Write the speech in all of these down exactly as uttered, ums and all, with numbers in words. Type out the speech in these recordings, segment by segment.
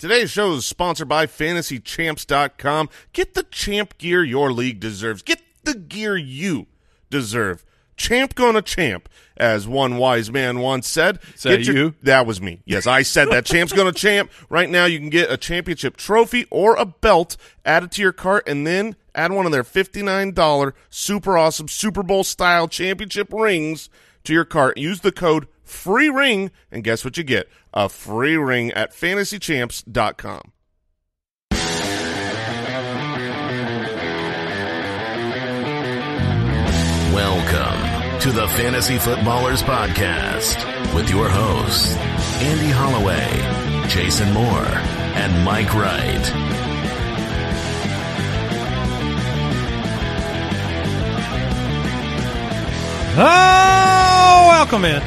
Today's show is sponsored by Fantasy Champs dot com. Get the champ gear your league deserves. Get the gear you deserve. Champ gonna champ, as one wise man once said. Say get your, you? That was me. Yes, I said that. Champ's gonna champ. Right now you can get a championship trophy or a belt added to your cart, and then add one of their fifty-nine dollars super awesome Super Bowl-style championship rings to your cart. Use the code FREERING, and guess what you get? A free ring at Fantasy Champs dot com. Welcome to the Fantasy Footballers Podcast with your hosts, Andy Holloway, Jason Moore, and Mike Wright. Oh, welcome in.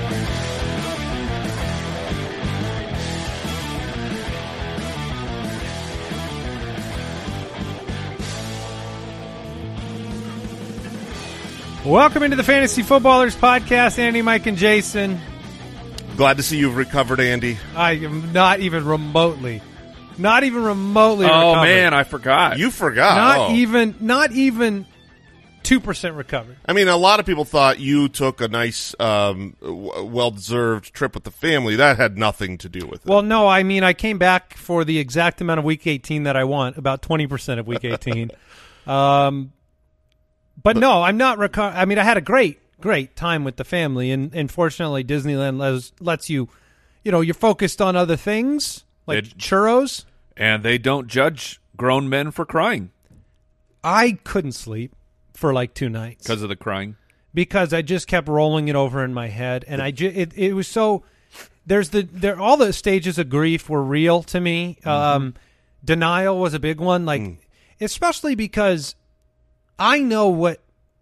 Welcome into the Fantasy Footballers Podcast, Andy, Mike, and Jason. Glad to see you've recovered, Andy. I am not even remotely, not even remotely. Oh recovered. Man, I forgot. You forgot. Not oh. even. Not even. two percent recovered. I mean, a lot of people thought you took a nice, um, w- well-deserved trip with the family. That had nothing to do with it. Well, no, I mean, I came back for the exact amount of Week eighteen that I want, about twenty percent of Week eighteen. um, but, but no, I'm not reco- – I mean, I had a great, great time with the family, and, and fortunately Disneyland lets, lets you – you know, you're focused on other things, like it, churros. And they don't judge grown men for crying. I couldn't sleep. For like two nights. Because of the crying? Because I just kept rolling it over in my head. And I ju- it, it was so – There's the there all the stages of grief were real to me. Mm-hmm. Um, denial was a big one. Like mm. Especially because I know what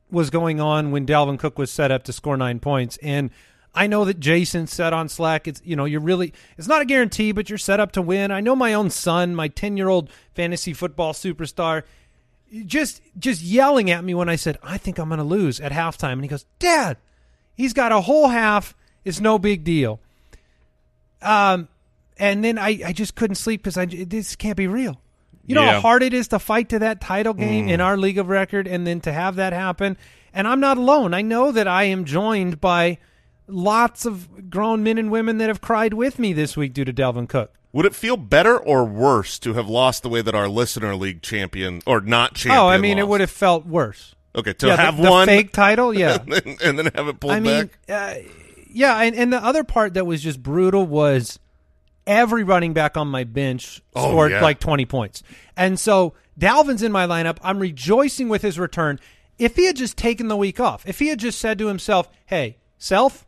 was going on when Dalvin Cook was set up to score nine points. And I know that Jason said on Slack, it's you know, you're really – it's not a guarantee, but you're set up to win. I know my own son, my ten-year-old fantasy football superstar – Just just yelling at me when I said, I think I'm going to lose at halftime. And he goes, Dad, he's got a whole half. It's no big deal. Um, And then I, I just couldn't sleep because I this can't be real. You know yeah. how hard it is to fight to that title game mm. in our league of record and then to have that happen. And I'm not alone. I know that I am joined by lots of grown men and women that have cried with me this week due to Dalvin Cook. Would it feel better or worse to have lost the way that our listener league champion or not champion Oh, I mean, lost? It would have felt worse. Okay, to yeah, have the, the one. fake title, yeah. and, then, and then have it pulled I back. I mean, uh, yeah, and, and the other part that was just brutal was every running back on my bench scored oh, yeah. like twenty points. And so Dalvin's in my lineup. I'm rejoicing with his return. If he had just taken the week off, if he had just said to himself, hey, self,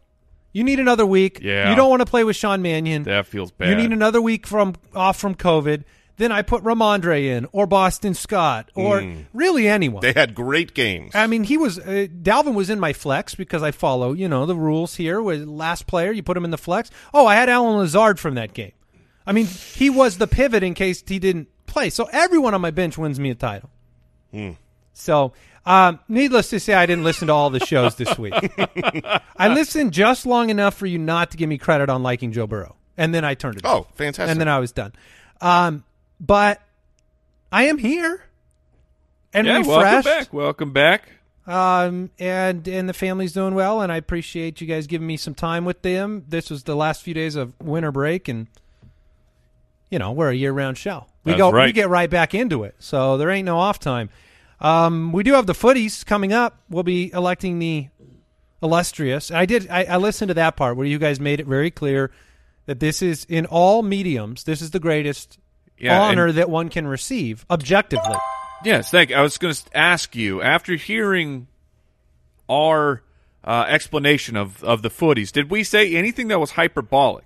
you need another week. Yeah. You don't want to play with Sean Mannion. That feels bad. You need another week from off from COVID. Then I put Rhamondre in or Boston Scott or mm. really anyone. They had great games. I mean, he was uh, Dalvin was in my flex because I follow, you know, the rules here with last player. You put him in the flex. Oh, I had Alan Lazard from that game. I mean, he was the pivot in case he didn't play. So everyone on my bench wins me a title. Mm. So um, needless to say, I didn't listen to all the shows this week. I listened just long enough for you not to give me credit on liking Joe Burrow. And then I turned it off. Oh, fantastic. And then I was done. Um, but I am here and yeah, refreshed. Welcome back. Welcome back. Um, and, and the family's doing well, and I appreciate you guys giving me some time with them. This was the last few days of winter break, and, you know, we're a year-round show. We That's go, right. We get right back into it, so there ain't no off time. Um, we do have the footies coming up. We'll be electing the illustrious. I did. I, I listened to that part where you guys made it very clear that this is in all mediums. This is the greatest yeah, honor that one can receive objectively. Yes, thank you. I was going to ask you after hearing our uh, explanation of of the footies. Did we say anything that was hyperbolic?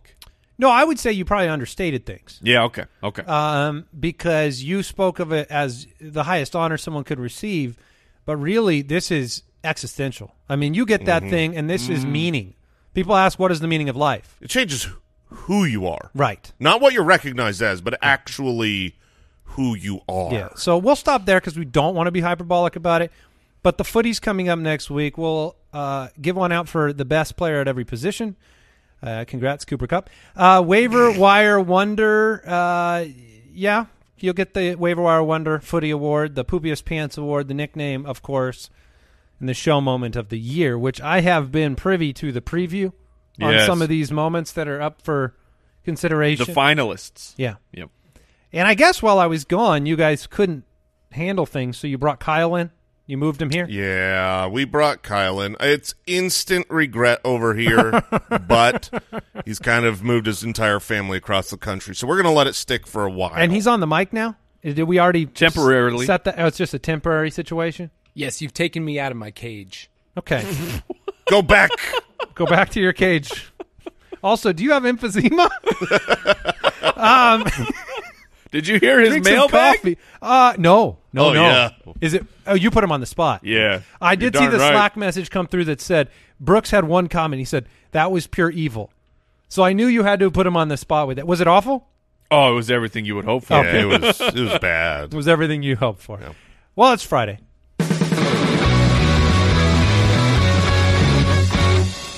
No, I would say you probably understated things. Yeah, okay, okay. Um, because you spoke of it as the highest honor someone could receive, but really this is existential. I mean, you get that mm-hmm. thing, and this mm-hmm. is meaning. People ask, what is the meaning of life? It changes who you are. Right. Not what you're recognized as, but actually who you are. Yeah, so we'll stop there because we don't want to be hyperbolic about it, but the footies coming up next week. We'll uh, give one out for the best player at every position. Uh, congrats, Cooper Cup. Uh, waiver wire wonder. Uh, yeah, you'll get the Waiver Wire Wonder Footy Award, the Poopiest Pants Award, the nickname, of course, and the show moment of the year, which I have been privy to the preview on yes. some of these moments that are up for consideration. The finalists. Yeah. Yep. And I guess while I was gone, you guys couldn't handle things, so you brought Kyle in. You moved him here? Yeah, we brought Kyle in. It's instant regret over here, but he's kind of moved his entire family across the country, so we're going to let it stick for a while. And he's on the mic now? Did we already temporarily set that? Oh, it's just a temporary situation? Yes, you've taken me out of my cage. Okay. Go back. Go back to your cage. Also, do you have emphysema? um Did you hear his mailbag? Uh, no, no, oh, no. Yeah. Is it? Oh, you put him on the spot. Yeah, I did see the right. Slack message come through that said Brooks had one comment. He said that was pure evil. So I knew you had to put him on the spot with that. Was it awful? Oh, it was everything you would hope for. Okay. Yeah, it was. It was bad. It was everything you hoped for. Yeah. Well, it's Friday.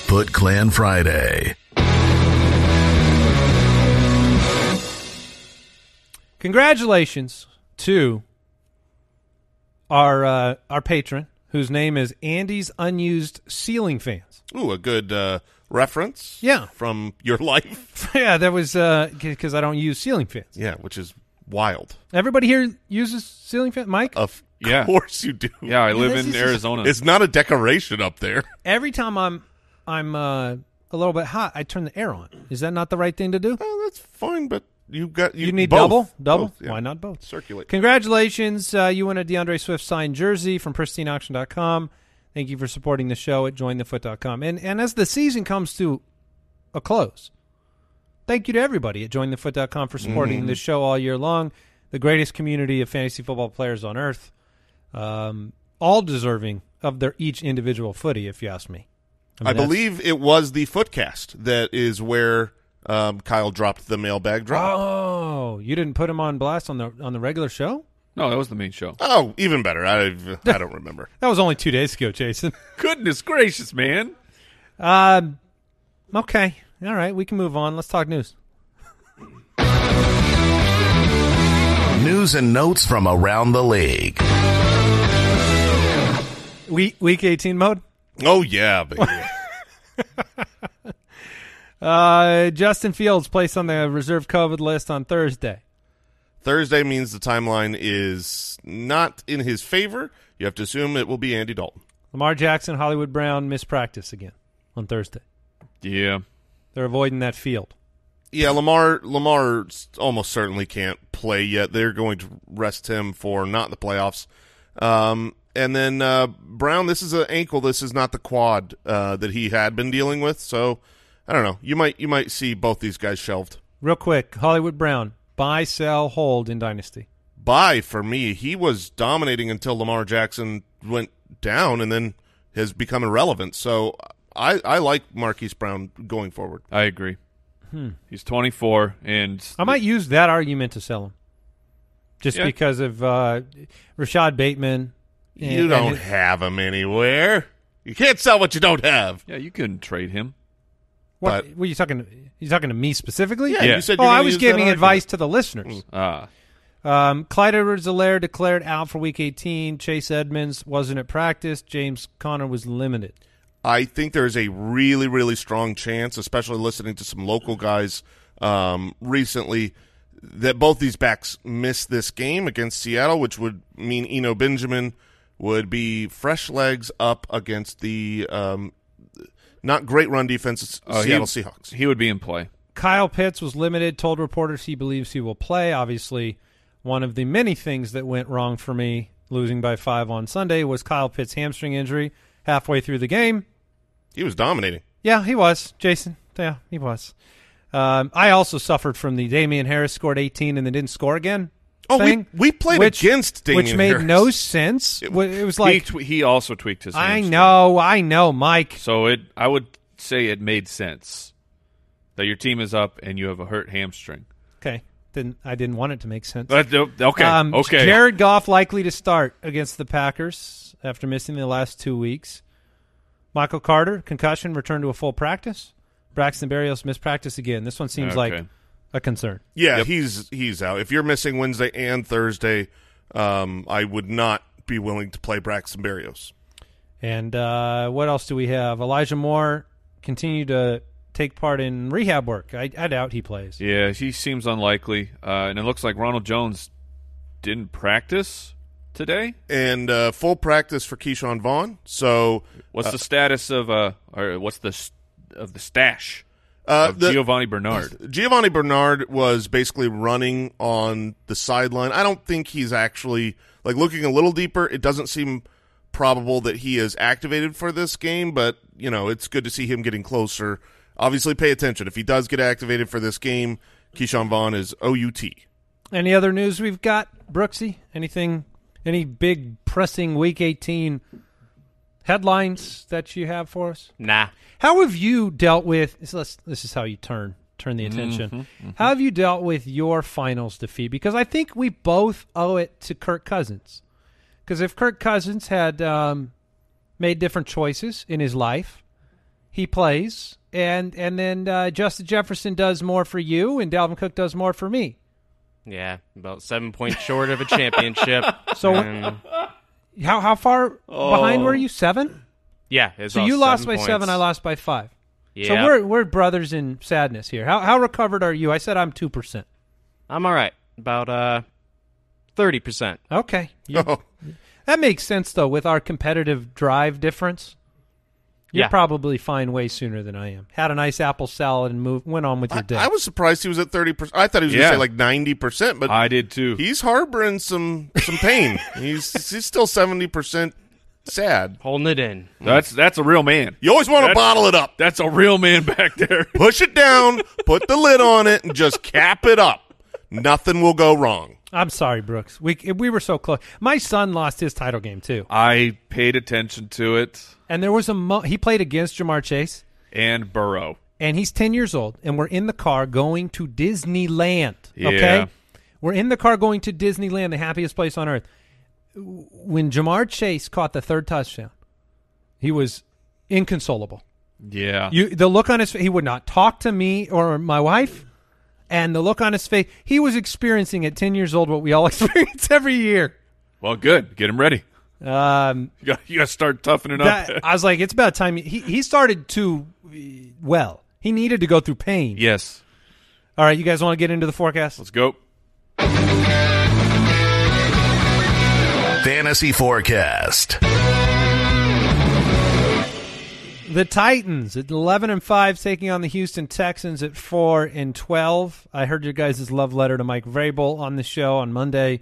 Foot Clan Friday. Congratulations to our uh, our patron, whose name is Andy's Unused Ceiling Fans. Ooh, a good uh, reference. Yeah, from your life. Yeah, that was because uh, I don't use ceiling fans. Yeah, which is wild. Everybody here uses ceiling fans, Mike? Of yeah. course you do. Yeah, I yeah, live in Arizona. Just, it's not a decoration up there. Every time I'm I'm uh, a little bit hot, I turn the air on. Is that not the right thing to do? Oh, that's fine, but. You got you, you need both. double, double. Both, yeah. Why not both? Circulate. Congratulations! Uh, you win a DeAndre Swift signed jersey from Pristine Auction dot com. Thank you for supporting the show at join the foot dot com. And and as the season comes to a close, thank you to everybody at join the foot dot com for supporting mm-hmm. the show all year long. The greatest community of fantasy football players on earth, um, all deserving of their each individual footy. If you ask me, I, mean, I believe it was the Footcast that is where. Um, Kyle dropped the mailbag drop. Oh, you didn't put him on blast on the on the regular show? No, that was the main show. Oh, even better. I I don't remember. That was only two days ago, Jason. Goodness gracious, man. Um, okay. All right, we can move on. Let's talk news. News and notes from around the league. Week, week eighteen mode? Oh, yeah, baby. Uh, Justin Fields placed on the reserve COVID list on Thursday. Thursday means the timeline is not in his favor. You have to assume it will be Andy Dalton. Lamar Jackson, Hollywood Brown, mispractice again on Thursday. Yeah. They're avoiding that field. Yeah, Lamar Lamar almost certainly can't play yet. They're going to rest him for not the playoffs. Um, and then uh, Brown, this is an ankle. This is not the quad uh, that he had been dealing with, so... I don't know. You might you might see both these guys shelved. Real quick, Hollywood Brown, buy, sell, hold in Dynasty. Buy for me. He was dominating until Lamar Jackson went down and then has become irrelevant. So I, I like Marquise Brown going forward. I agree. Hmm. He's twenty-four. and I might use that argument to sell him just yeah. because of uh, Rashad Bateman. And, you don't his- have him anywhere. You can't sell what you don't have. Yeah, you couldn't trade him. What but, were you talking? To, you talking to me specifically? Yeah, yeah. You said. Oh, I was giving advice to the listeners. Mm. Uh. Um, Clyde Edwards-Helaire declared out for Week eighteen. Chase Edmonds wasn't at practice. James Conner was limited. I think there is a really, really strong chance, especially listening to some local guys um, recently, that both these backs miss this game against Seattle, which would mean Eno Benjamin would be fresh legs up against the. Um, Not great run defense, uh, Seattle he, Seahawks. He would be in play. Kyle Pitts was limited, told reporters he believes he will play. Obviously, one of the many things that went wrong for me losing by five on Sunday was Kyle Pitts' hamstring injury halfway through the game. He was dominating. Yeah, he was, Jason. Yeah, he was. Um, I also suffered from the Damian Harris scored eighteen and then didn't score again. Oh, thing, we, we played which, against Damian Harris. Which made Harris. no sense. It, it was like he, tw- he also tweaked his hamstring. I know, I know, Mike. So it, I would say it made sense that your team is up and you have a hurt hamstring. Okay. Didn't, I didn't want it to make sense. But, okay, um, okay. Jared Goff likely to start against the Packers after missing the last two weeks. Michael Carter, concussion, returned to a full practice. Braxton Berrios mispractice again. This one seems okay. like a concern. Yeah, yep. he's he's out. If you're missing Wednesday and Thursday, um, I would not be willing to play Braxton Berrios. And uh, what else do we have? Elijah Moore continue to take part in rehab work. I, I doubt he plays. Yeah, he seems unlikely. Uh, and it looks like Ronald Jones didn't practice today. And uh, full practice for Keyshawn Vaughn. So, what's uh, the status of uh, or what's the st- of the stash? Uh, the, Giovanni Bernard. Giovanni Bernard was basically running on the sideline. I don't think he's actually, like, looking a little deeper, it doesn't seem probable that he is activated for this game, but, you know, it's good to see him getting closer. Obviously, pay attention. If he does get activated for this game, Keyshawn Vaughn is O U T. Any other news we've got, Brooksy? Anything, any big pressing Week eighteen headlines that you have for us? Nah. How have you dealt with – this is how you turn turn the attention. Mm-hmm, mm-hmm. How have you dealt with your finals defeat? Because I think we both owe it to Kirk Cousins. Because if Kirk Cousins had um, made different choices in his life, he plays, and, and then uh, Justin Jefferson does more for you and Dalvin Cook does more for me. Yeah, about seven points short of a championship. So um, how how far oh. behind were you? Seven? Yeah. So you lost by points. seven, I lost by five. Yeah. So we're we're brothers in sadness here. How how recovered are you? I said I'm two percent. I'm all right. About uh, thirty percent. Okay. You, oh. That makes sense, though, with our competitive drive difference. You're yeah. probably fine way sooner than I am. Had a nice apple salad and moved, went on with your day. I, I was surprised he was at thirty percent. I thought he was yeah. going to say like ninety percent. But I did too. He's harboring some, some pain. he's he's still seventy percent sad. Holding it in. That's that's a real man. You always want to bottle it up. That's a real man back there. Push it down, put the lid on it, and just cap it up. Nothing will go wrong. I'm sorry, Brooks. We we were so close. My son lost his title game too. I paid attention to it. And there was a mo- he played against Jamar Chase and Burrow. And he's ten years old and we're in the car going to Disneyland, yeah. okay? We're in the car going to Disneyland, the happiest place on earth. When Jamar Chase caught the third touchdown, he was inconsolable. Yeah. You the look on his face, he would not talk to me or my wife. And the look on his face, he was experiencing at ten years old what we all experience every year. Well, good. Get him ready. Um, you got to start toughening that, up. I was like, it's about time. He, he started to, well, he needed to go through pain. Yes. All right, you guys want to get into the forecast? Let's go. Fantasy Forecast. The Titans at eleven and five taking on the Houston Texans at four and twelve. I heard your guys' love letter to Mike Vrabel on the show on Monday.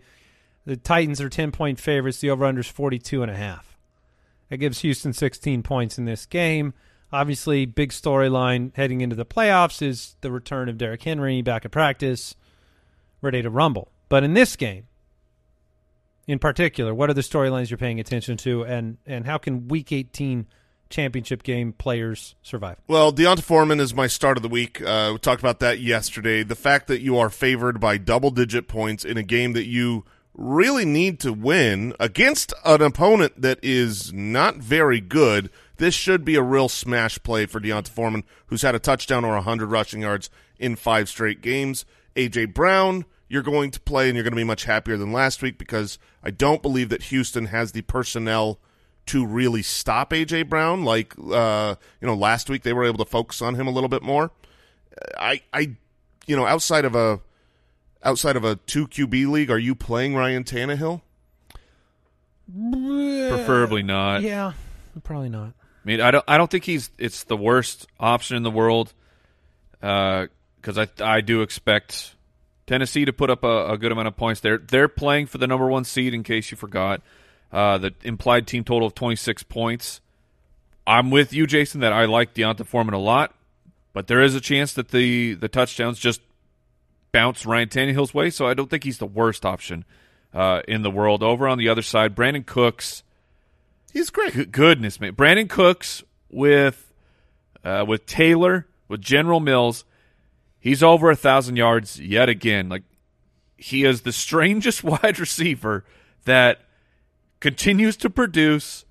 The Titans are ten point favorites. The over-under is forty-two and a half. That gives Houston sixteen points in this game. Obviously, big storyline heading into the playoffs is the return of Derrick Henry back at practice, ready to rumble. But in this game, in particular, what are the storylines you're paying attention to, and, and how can Week eighteen championship game players survive? Well, Deonta Foreman is my start of the week. Uh, we talked about that yesterday. The fact that you are favored by double-digit points in a game that you really need to win against an opponent that is not very good, this should be a real smash play for Deonta Foreman, who's had a touchdown or one hundred rushing yards in five straight games. A J. Brown, you're going to play, and you're going to be much happier than last week because I don't believe that Houston has the personnel to really stop A J. Brown. Like, uh, you know, last week they were able to focus on him a little bit more. I, I, you know, outside of a outside of a two Q B league, are you playing Ryan Tannehill? Preferably not. Yeah, probably not. I mean, I don't. I don't think he's. It's the worst option in the world. Because uh, I, I do expect Tennessee to put up a, a good amount of points. They're they're playing for the number one seed. In case you forgot. Uh, the implied team total of twenty-six points. I'm with you, Jason, that I like Deonta Foreman a lot, but there is a chance that the, the touchdowns just bounce Ryan Tannehill's way, so I don't think he's the worst option uh, in the world. Over on the other side, Brandon Cooks. He's great. G- goodness, man. Brandon Cooks with uh, with Taylor, with General Mills, he's over one thousand yards yet again. Like, he is the strangest wide receiver that continues to produce.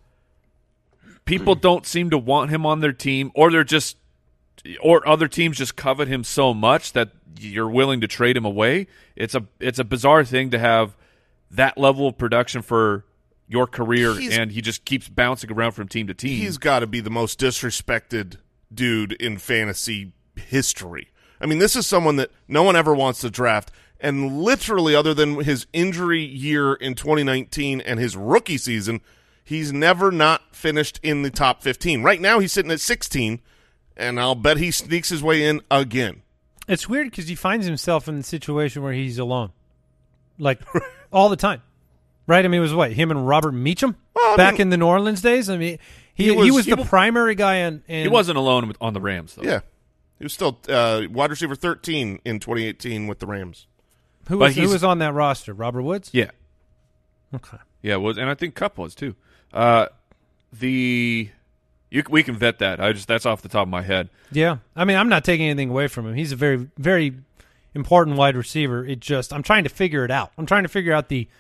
People don't seem to want him on their team, or they're just or other teams just covet him so much that you're willing to trade him away. It's a it's a bizarre thing to have that level of production for your career, he's, and he just keeps bouncing around from team to team. He's got to be the most disrespected dude in fantasy history. I mean, this is someone that no one ever wants to draft, and literally other than his injury year in twenty nineteen and his rookie season, he's never not finished in the top fifteen. Right now he's sitting at sixteen, and I'll bet he sneaks his way in again. It's weird because he finds himself in the situation where he's alone, like all the time. Right? I mean, it was what, him and Robert Meacham well, back mean, in the New Orleans days? I mean, he, he was, he was he the was, primary guy. In, in He wasn't alone with, on the Rams, though. Yeah. He was still uh, wide receiver thirteen in twenty eighteen with the Rams. Who was, who was on that roster? Robert Woods? Yeah. Okay. Yeah, was, and I think Kupp was, too. Uh, the you, We can vet that. I just That's off the top of my head. Yeah. I mean, I'm not taking anything away from him. He's a very, very important wide receiver. It just I'm trying to figure it out. I'm trying to figure out the –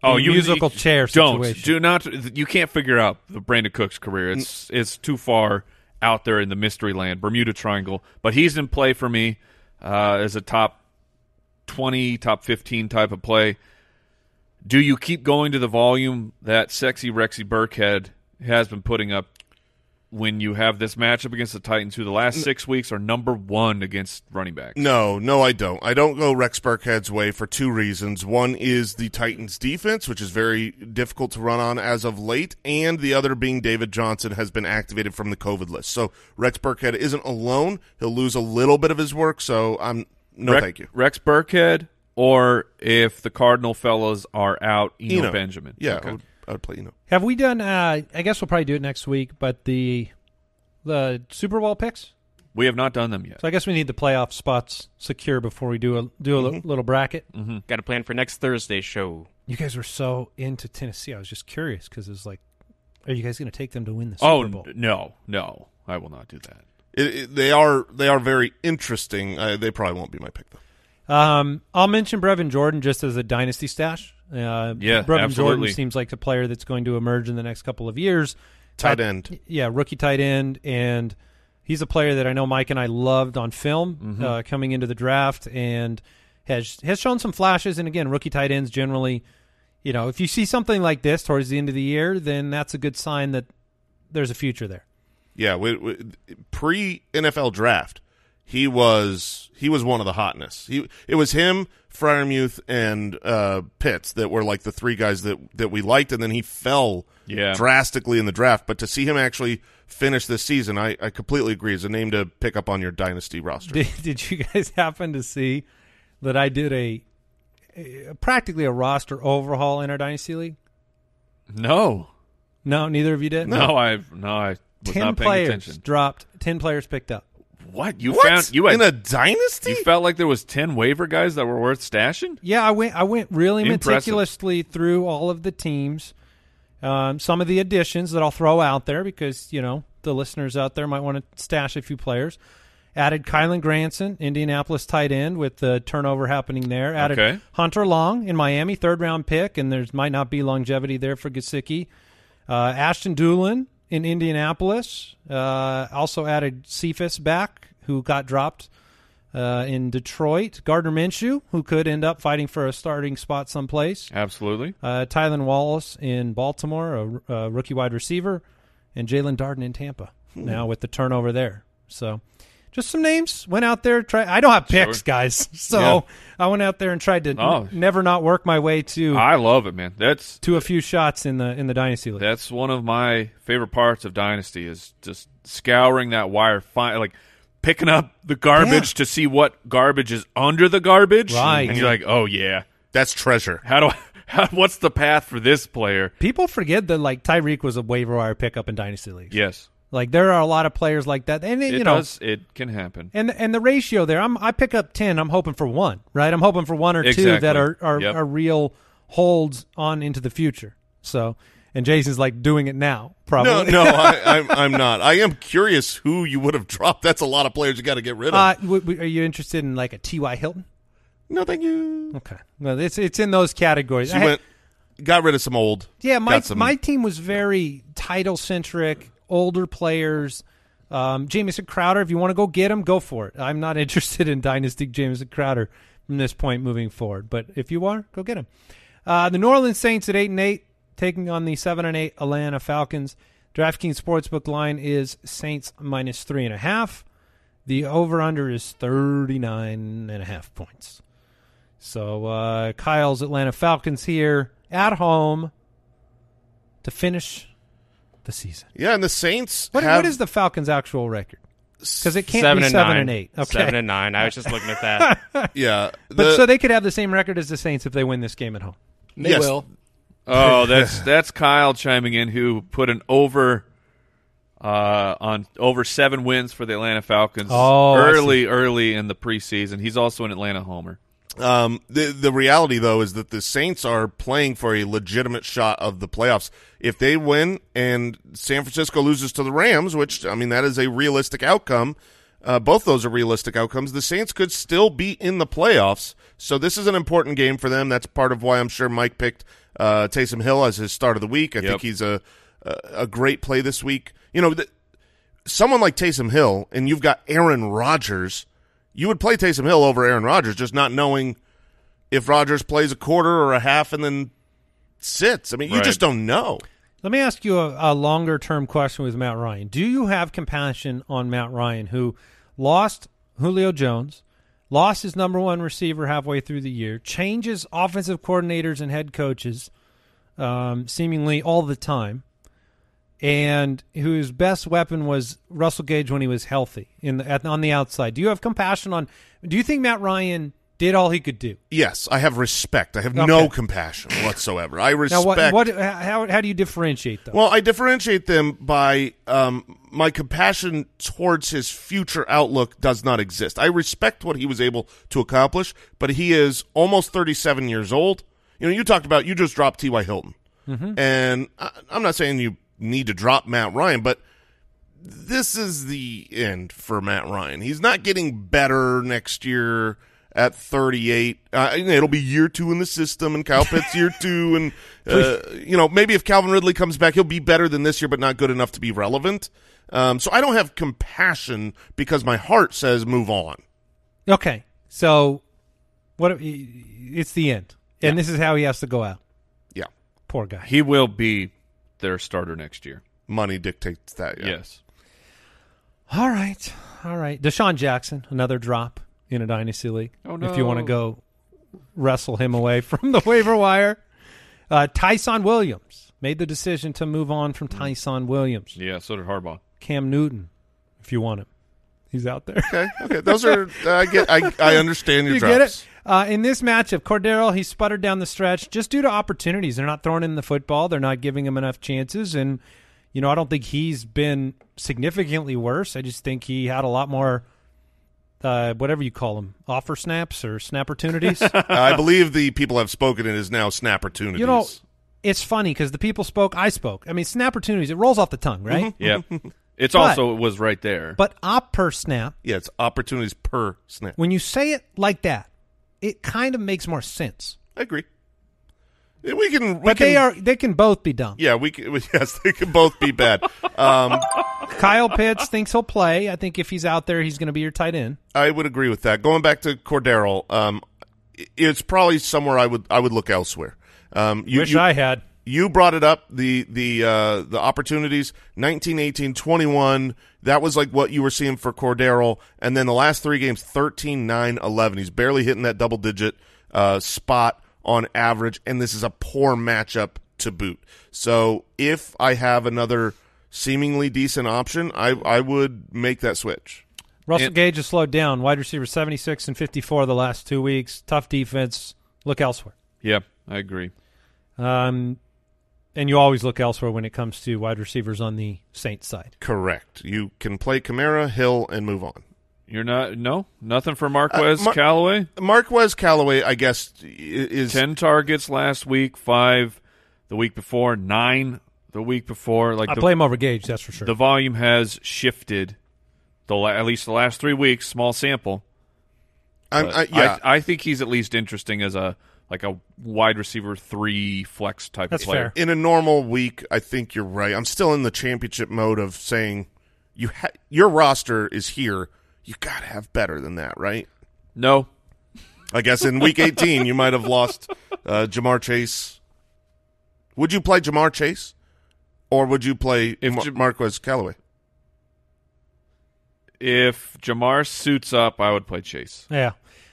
Oh, you musical you, chair don't, situation. Do not. You can't figure out the Brandon Cooks career. It's it's too far out there in the mystery land, Bermuda Triangle. But he's in play for me uh, as a top twenty, top fifteen type of play. Do you keep going to the volume that sexy Rexy Burkhead has been putting up when you have this matchup against the Titans, who the last six weeks are number one against running backs? No, no, I don't. I don't go Rex Burkhead's way for two reasons. One is the Titans' defense, which is very difficult to run on as of late, and the other being David Johnson has been activated from the COVID list. So Rex Burkhead isn't alone. He'll lose a little bit of his work, so I'm no Rex, thank you. Rex Burkhead, or if the Cardinal fellas are out, Eno, Eno. Benjamin. Yeah, okay. I would play Eno. Have we done, uh, I guess we'll probably do it next week, but the the Super Bowl picks? We have not done them yet. So I guess we need the playoff spots secure before we do a do a mm-hmm. little bracket. Mm-hmm. Got a plan for next Thursday's show. You guys were so into Tennessee. I was just curious because it was like, are you guys going to take them to win the oh, Super Bowl? Oh, no, no. I will not do that. It, it, they are they are very interesting. Uh, they probably won't be my pick, though. Um, I'll mention Brevin Jordan just as a dynasty stash. Uh, yeah, Brevin absolutely. Jordan seems like the player that's going to emerge in the next couple of years. Tight end. I, yeah, rookie tight end. And he's a player that I know Mike and I loved on film mm-hmm. uh, coming into the draft and has has shown some flashes. And, again, rookie tight ends generally, you know, if you see something like this towards the end of the year, then that's a good sign that there's a future there. Yeah, we, we, pre-N F L draft, he was he was one of the hotness. He It was him, Freiermuth, and uh, Pitts that were like the three guys that, that we liked, and then he fell yeah. drastically in the draft. But to see him actually finish this season, I, I completely agree. It's a name to pick up on your dynasty roster. Did, did you guys happen to see that I did a, a practically a roster overhaul in our dynasty league? No. No, neither of you did? No, no I no I was ten not paying players attention. Dropped, ten players picked up. What you what? found you had, in a dynasty? You felt like there was ten waiver guys that were worth stashing? Yeah, I went. I went really Impressive. meticulously through all of the teams. Um, some of the additions that I'll throw out there because you know the listeners out there might want to stash a few players. Added Kylan Granson, Indianapolis tight end, with the turnover happening there. Added okay. Hunter Long in Miami, third round pick, and there might not be longevity there for Gesicki. Uh, Ashton Doolin in Indianapolis, uh, also added Cephas back, who got dropped uh, in Detroit. Gardner Minshew, who could end up fighting for a starting spot someplace. Absolutely. Uh, Tylan Wallace in Baltimore, a, a rookie wide receiver, and Jalen Darden in Tampa. Ooh. Now with the turnover there, so just some names went out there. Try I don't have picks, sure. guys, so yeah. I went out there and tried to oh. n- never not work my way to. I love it, man. That's to a few shots in the in the dynasty league. That's one of my favorite parts of dynasty is just scouring that wire, fi- like picking up the garbage yeah. to see what garbage is under the garbage. Right, and you're like, oh yeah, that's treasure. How do I? How, what's the path for this player? People forget that like Tyreek was a waiver wire pickup in dynasty leagues. Yes. Like there are a lot of players like that, and it, it you know, does, it can happen. And and the ratio there, I'm I pick up ten. I'm hoping for one, right? I'm hoping for one or exactly. two that are are, yep. are real holds on into the future. So, and Jason's like doing it now, probably. No, no, I, I'm I'm not. I am curious who you would have dropped. That's a lot of players you got to get rid of. Uh, w- w- are you interested in like a T Y Hilton? No, thank you. Okay, well, it's it's in those categories. She I went, had, got rid of some old. Yeah, my some, my team was very title centric. Older players, Um, Jamison Crowder, if you want to go get him, go for it. I'm not interested in dynasty Jamison Crowder from this point moving forward, but if you are, go get him. Uh, the New Orleans Saints at eight and eight, taking on the seven and eight Atlanta Falcons. DraftKings Sportsbook line is Saints minus three and a half. The over-under is thirty-nine and a half points. So uh, Kyle's Atlanta Falcons here at home to finish the season. Yeah, and the Saints. What, have... what is the Falcons' actual record? Because it can't seven be and seven nine. and eight. Okay. Seven and nine. I was just looking at that. yeah, the... but so they could have the same record as the Saints if they win this game at home. They yes. will. Oh, that's that's Kyle chiming in, who put an over uh, on over seven wins for the Atlanta Falcons oh, early, early in the preseason. He's also an Atlanta homer. Um, the the reality, though, is that the Saints are playing for a legitimate shot of the playoffs. If they win and San Francisco loses to the Rams, which, I mean, that is a realistic outcome, uh, both those are realistic outcomes, the Saints could still be in the playoffs. So this is an important game for them. That's part of why I'm sure Mike picked uh, Taysom Hill as his start of the week. I yep. think he's a, a a great play this week. You know, th- someone like Taysom Hill, and you've got Aaron Rodgers. You would play Taysom Hill over Aaron Rodgers, just not knowing if Rodgers plays a quarter or a half and then sits. I mean, you right. just don't know. Let me ask you a, a longer-term question with Matt Ryan. Do you have compassion on Matt Ryan, who lost Julio Jones, lost his number one receiver halfway through the year, changes offensive coordinators and head coaches um, seemingly all the time, and whose best weapon was Russell Gage when he was healthy in the, at, on the outside. Do you have compassion on – do you think Matt Ryan did all he could do? Yes, I have respect. I have okay. no compassion whatsoever. I respect – Now, what, what, how, how do you differentiate them? Well, I differentiate them by um, my compassion towards his future outlook does not exist. I respect what he was able to accomplish, but he is almost thirty-seven years old. You know, you talked about – you just dropped T Y. Hilton. Mm-hmm. And I, I'm not saying you – need to drop Matt Ryan, but this is the end for Matt Ryan. He's not getting better next year at thirty-eight. Uh, it'll be year two in the system, and Kyle Pitts year two, and uh, you know, maybe if Calvin Ridley comes back, he'll be better than this year, but not good enough to be relevant. Um, so I don't have compassion because my heart says move on. Okay, so what? It's the end, and yeah. this is how he has to go out. Yeah, poor guy. He will be their starter next year. Money dictates that. Yeah. Yes. All right. All right. Deshaun Jackson, another drop in a dynasty league. Oh, no. If you want to go wrestle him away from the waiver wire. Uh, Tyson Williams made the decision to move on from Tyson Williams. Yeah, so did Harbaugh. Cam Newton, if you want him. He's out there. Okay. Okay. Those are, uh, I get, I, I understand your you drops. You get it? Uh, in this matchup, Cordero, he sputtered down the stretch just due to opportunities. They're not throwing in the football. They're not giving him enough chances. And, you know, I don't think he's been significantly worse. I just think he had a lot more, uh, whatever you call them, offer snaps or snap opportunities. I believe the people have spoken. It is now snap opportunities. You know, it's funny because the people spoke, I spoke. I mean, snap opportunities, it rolls off the tongue, right? Mm-hmm. Yeah. It's but, also, it was right there. But op per snap. Yeah, it's opportunities per snap. When you say it like that, it kind of makes more sense. I agree. We can, we but can, they are they can both be dumb. Yeah, we can, yes, they can both be bad. Um, Kyle Pitts thinks he'll play. I think if he's out there, he's going to be your tight end. I would agree with that. Going back to Cordero, um, it's probably somewhere I would I would look elsewhere. Um, you, Wish you, I had. You brought it up, the the uh, the opportunities, nineteen, eighteen, twenty-one. That was like what you were seeing for Cordero. And then the last three games, thirteen, nine, eleven. He's barely hitting that double-digit uh, spot on average, and this is a poor matchup to boot. So if I have another seemingly decent option, I, I would make that switch. Russell and, Gage has slowed down. Wide receiver seventy-six and fifty-four the last two weeks. Tough defense. Look elsewhere. Yeah, I agree. Um. And you always look elsewhere when it comes to wide receivers on the Saints side. Correct. You can play Kamara, Hill, and move on. You're not – no? Nothing for Marquez uh, Mar- Callaway? Marquez Callaway, I guess, is – ten targets last week, five the week before, nine the week before. Like I the, play him over Gage, that's for sure. The volume has shifted, the la- at least the last three weeks, small sample. I'm, I, yeah. I, I think he's at least interesting as a – like a wide receiver three flex type That's of player. Fair. In a normal week, I think you're right. I'm still in the championship mode of saying you ha- your roster is here. You got to have better than that, right? No. I guess in week eighteen, you might have lost uh, Jamar Chase. Would you play Jamar Chase? Or would you play if Mar- Jam- Marquez Callaway? If Jamar suits up, I would play Chase. Yeah.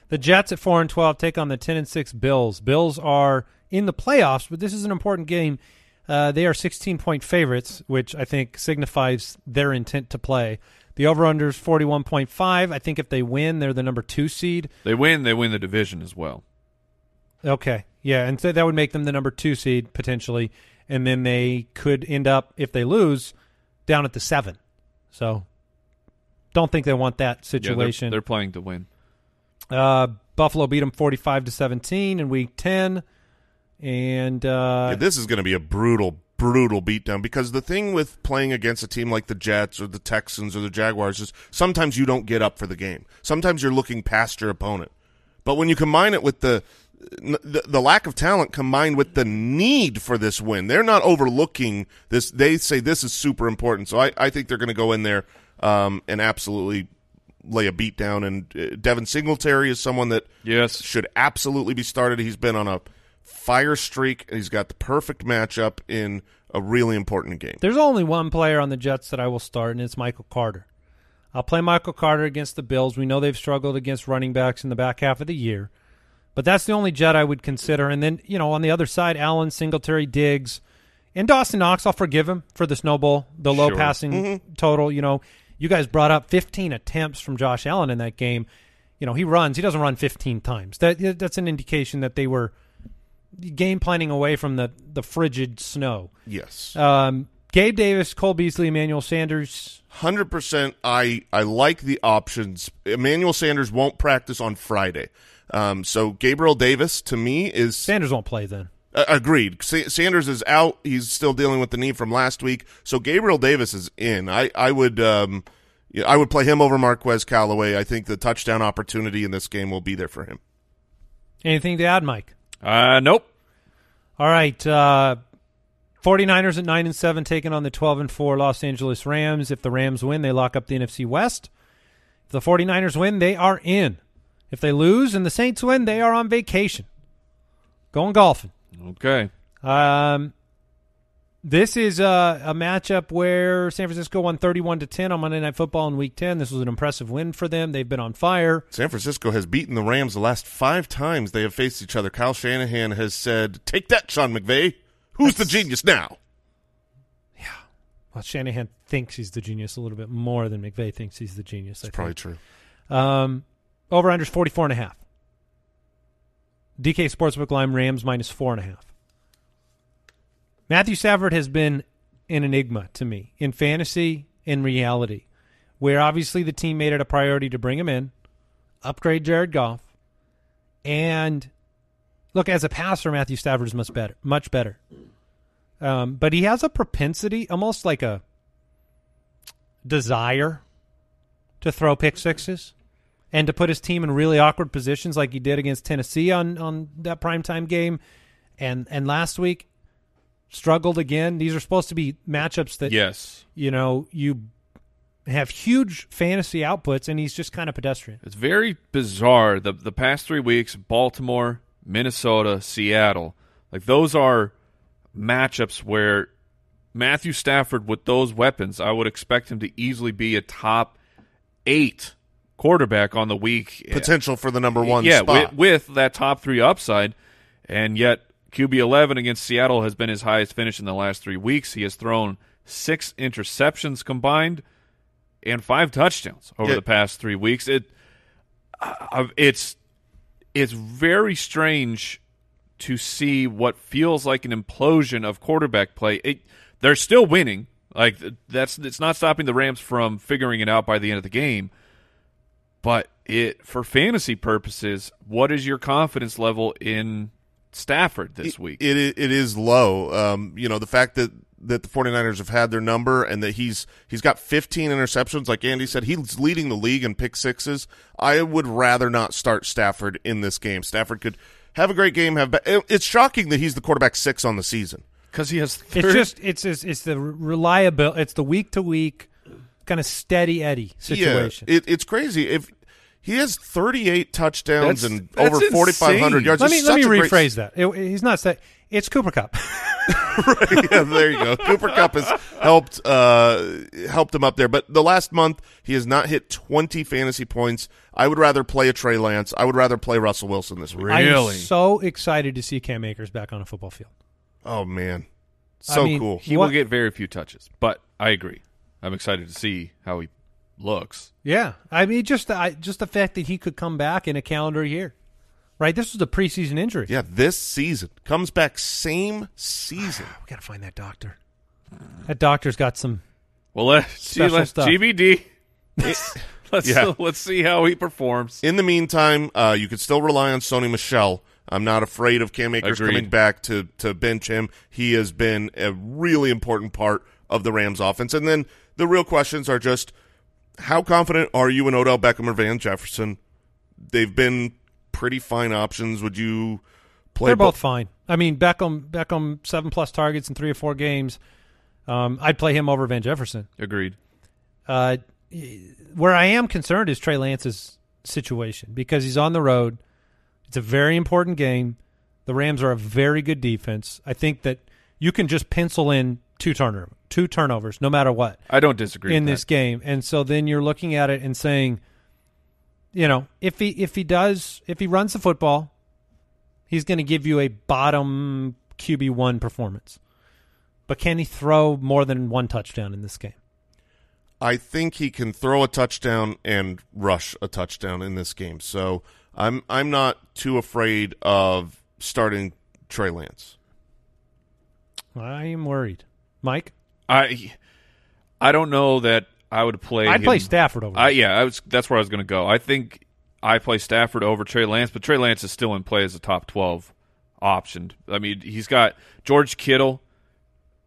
The Jets at four and twelve take on the ten and six Bills. Bills are in the playoffs, but this is an important game. Uh, they are sixteen-point favorites, which I think signifies their intent to play. The over-under is forty-one point five. I think if they win, they're the number two seed. They win, they win the division as well. Okay. Yeah, and so that would make them the number two seed potentially, and then they could end up, if they lose, down at the seven. So don't think they want that situation. Yeah, they're, they're playing to win. Uh, Buffalo beat them forty-five to seventeen in week ten. And uh, yeah, this is going to be a brutal, brutal beatdown, because the thing with playing against a team like the Jets or the Texans or the Jaguars is sometimes you don't get up for the game. Sometimes you're looking past your opponent. But when you combine it with the the, the lack of talent combined with the need for this win, they're not overlooking this. They say this is super important. So I, I think they're going to go in there um, and absolutely lay a beat down. And Devin Singletary is someone that yes. should absolutely be started. He's been on a fire streak, and he's got the perfect matchup in a really important game. There's only one player on the Jets that I will start, and it's Michael Carter. I'll play Michael Carter against the Bills. We know they've struggled against running backs in the back half of the year, but that's the only Jet I would consider. And then, you know, on the other side, Allen, Singletary, Diggs, and Dawson Knox. I'll forgive him for the snowball, the low sure. passing mm-hmm. total. You know, you guys brought up fifteen attempts from Josh Allen in that game. You know, he runs. He doesn't run fifteen times. That That's an indication that they were game planning away from the, the frigid snow. Yes. Um, Gabe Davis, Cole Beasley, Emmanuel Sanders. one hundred percent. I, I like the options. Emmanuel Sanders won't practice on Friday. Um, so Gabriel Davis, to me, is... Sanders won't play then. Uh, agreed. Sa- Sanders is out. He's still dealing with the knee from last week. So Gabriel Davis is in. I, I would... Um, yeah, I would play him over Marquez Callaway. I think the touchdown opportunity in this game will be there for him. Anything to add, Mike? Uh, nope. All right. Uh, 49ers at nine and seven, taking on the twelve and four Los Angeles Rams. If the Rams win, they lock up the N F C West. If the 49ers win, they are in. If they lose and the Saints win, they are on vacation. Going golfing. Okay. Um, this is a, a matchup where San Francisco won thirty-one to ten on Monday Night Football in Week ten. This was an impressive win for them. They've been on fire. San Francisco has beaten the Rams the last five times they have faced each other. Kyle Shanahan has said, "Take that, Sean McVay. Who's That's... the genius now?" Yeah. Well, Shanahan thinks he's the genius a little bit more than McVay thinks he's the genius. That's probably true. Um, over-under's forty-four point five. D K Sportsbook line, Rams minus four point five. Matthew Stafford has been an enigma to me in fantasy, in reality, where obviously the team made it a priority to bring him in, upgrade Jared Goff, and look, as a passer, Matthew Stafford is much better. Much better. Um, but he has a propensity, almost like a desire to throw pick sixes and to put his team in really awkward positions like he did against Tennessee on, on that primetime game and, and last week. Struggled again. These are supposed to be matchups that, yes, you know, you have huge fantasy outputs, and he's just kind of pedestrian. It's very bizarre. The the past three weeks, Baltimore, Minnesota, Seattle, like those are matchups where Matthew Stafford with those weapons, I would expect him to easily be a top eight quarterback on the week. Potential for the number one yeah, spot. Yeah, with, with that top three upside, and yet Q B eleven against Seattle has been his highest finish in the last three weeks. He has thrown six interceptions combined and five touchdowns over yeah. the past three weeks. It uh, it's it's very strange to see what feels like an implosion of quarterback play. It, they're still winning. Like that's it's not stopping the Rams from figuring it out by the end of the game. But it for fantasy purposes, what is your confidence level in Stafford this week? It, it it is low. Um, you know, the fact that, that the 49ers have had their number and that he's he's got fifteen interceptions, like Andy said, he's leading the league in pick sixes. I would rather not start Stafford in this game. Stafford could have a great game. Have it's shocking that he's the quarterback six on the season because he has. thirty. It's just it's it's the reliability. It's the week to week kind of steady Eddie situation. Yeah, it, it's crazy. If he has thirty-eight touchdowns that's, and that's over forty-five hundred yards. Let me, let me rephrase great... that. It, he's not that. It's Cooper Cup. Right, yeah, there you go. Cooper Cup has helped uh, helped him up there. But the last month, he has not hit twenty fantasy points. I would rather play a Trey Lance. I would rather play Russell Wilson this week. Really? I'm so excited to see Cam Akers back on a football field. Oh, man. So I mean, cool. He what? will get very few touches, but I agree. I'm excited to see how he looks. Yeah. I mean, just the, I, just the fact that he could come back in a calendar year. Right, this was a preseason injury. Yeah, this season. Comes back same season. We got to find that doctor. That doctor's got some well, let's special see, let's, stuff. G B D. It, let's, yeah. uh, let's see how he performs. In the meantime, uh, you could still rely on Sony Michel. I'm not afraid of Cam Akers Agreed. coming back to, to bench him. He has been a really important part of the Rams' offense. And then the real questions are just, how confident are you in Odell Beckham or Van Jefferson? They've been... pretty fine options. Would you play? They're both bo- fine. I mean, Beckham, Beckham, seven plus targets in three or four games. Um, I'd play him over Van Jefferson. Agreed. Uh, where I am concerned is Trey Lance's situation because he's on the road. It's a very important game. The Rams are a very good defense. I think that you can just pencil in two turnover, two turnovers, no matter what. I don't disagree in with this that. game, and so then you're looking at it and saying, you know, if he if he does if he runs the football, he's going to give you a bottom Q B one performance. But can he throw more than one touchdown in this game? I think he can throw a touchdown and rush a touchdown in this game. So I'm I'm not too afraid of starting Trey Lance. I am worried, Mike. I I don't know that. I would play. I'd him. play Stafford over. I, yeah, I was. That's where I was going to go. I think I play Stafford over Trey Lance, but Trey Lance is still in play as a top twelve option. I mean, he's got George Kittle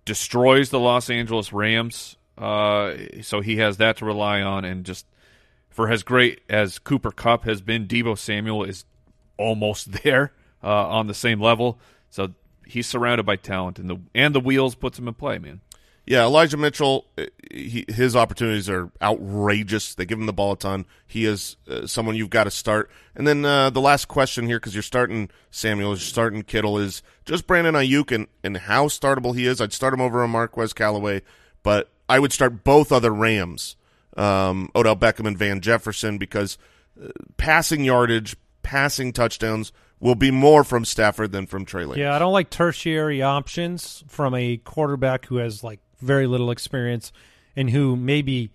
destroys the Los Angeles Rams, uh, so he has that to rely on. And just for as great as Cooper Cup has been, Deebo Samuel is almost there uh, on the same level. So he's surrounded by talent, and the and the wheels puts him in play, man. Yeah, Elijah Mitchell, he, his opportunities are outrageous. They give him the ball a ton. He is uh, someone you've got to start. And then uh, the last question here, because you're starting Samuel, you're starting Kittle, is just Brandon Ayuk and, and how startable he is. I'd start him over on Marquez Callaway, but I would start both other Rams, um, Odell Beckham and Van Jefferson, because uh, passing yardage, passing touchdowns will be more from Stafford than from Trey Lance. Yeah, I don't like tertiary options from a quarterback who has, like, very little experience, and who maybe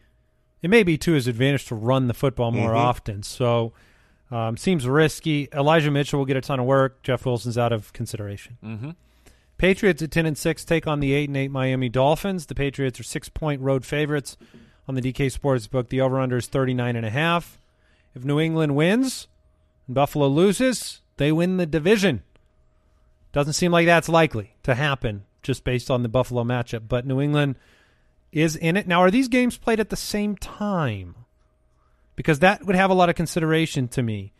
it may be to his advantage to run the football more mm-hmm. often. So um, seems risky. Elijah Mitchell will get a ton of work. Jeff Wilson's out of consideration. Mm-hmm. Patriots at ten and six take on the eight and eight Miami Dolphins. The Patriots are six point road favorites on the D K Sportsbook. The over under is thirty nine and a half. If New England wins and Buffalo loses, they win the division. Doesn't seem like that's likely to happen, just based on the Buffalo matchup. But New England is in it. Now, are these games played at the same time? Because that would have a lot of consideration to me.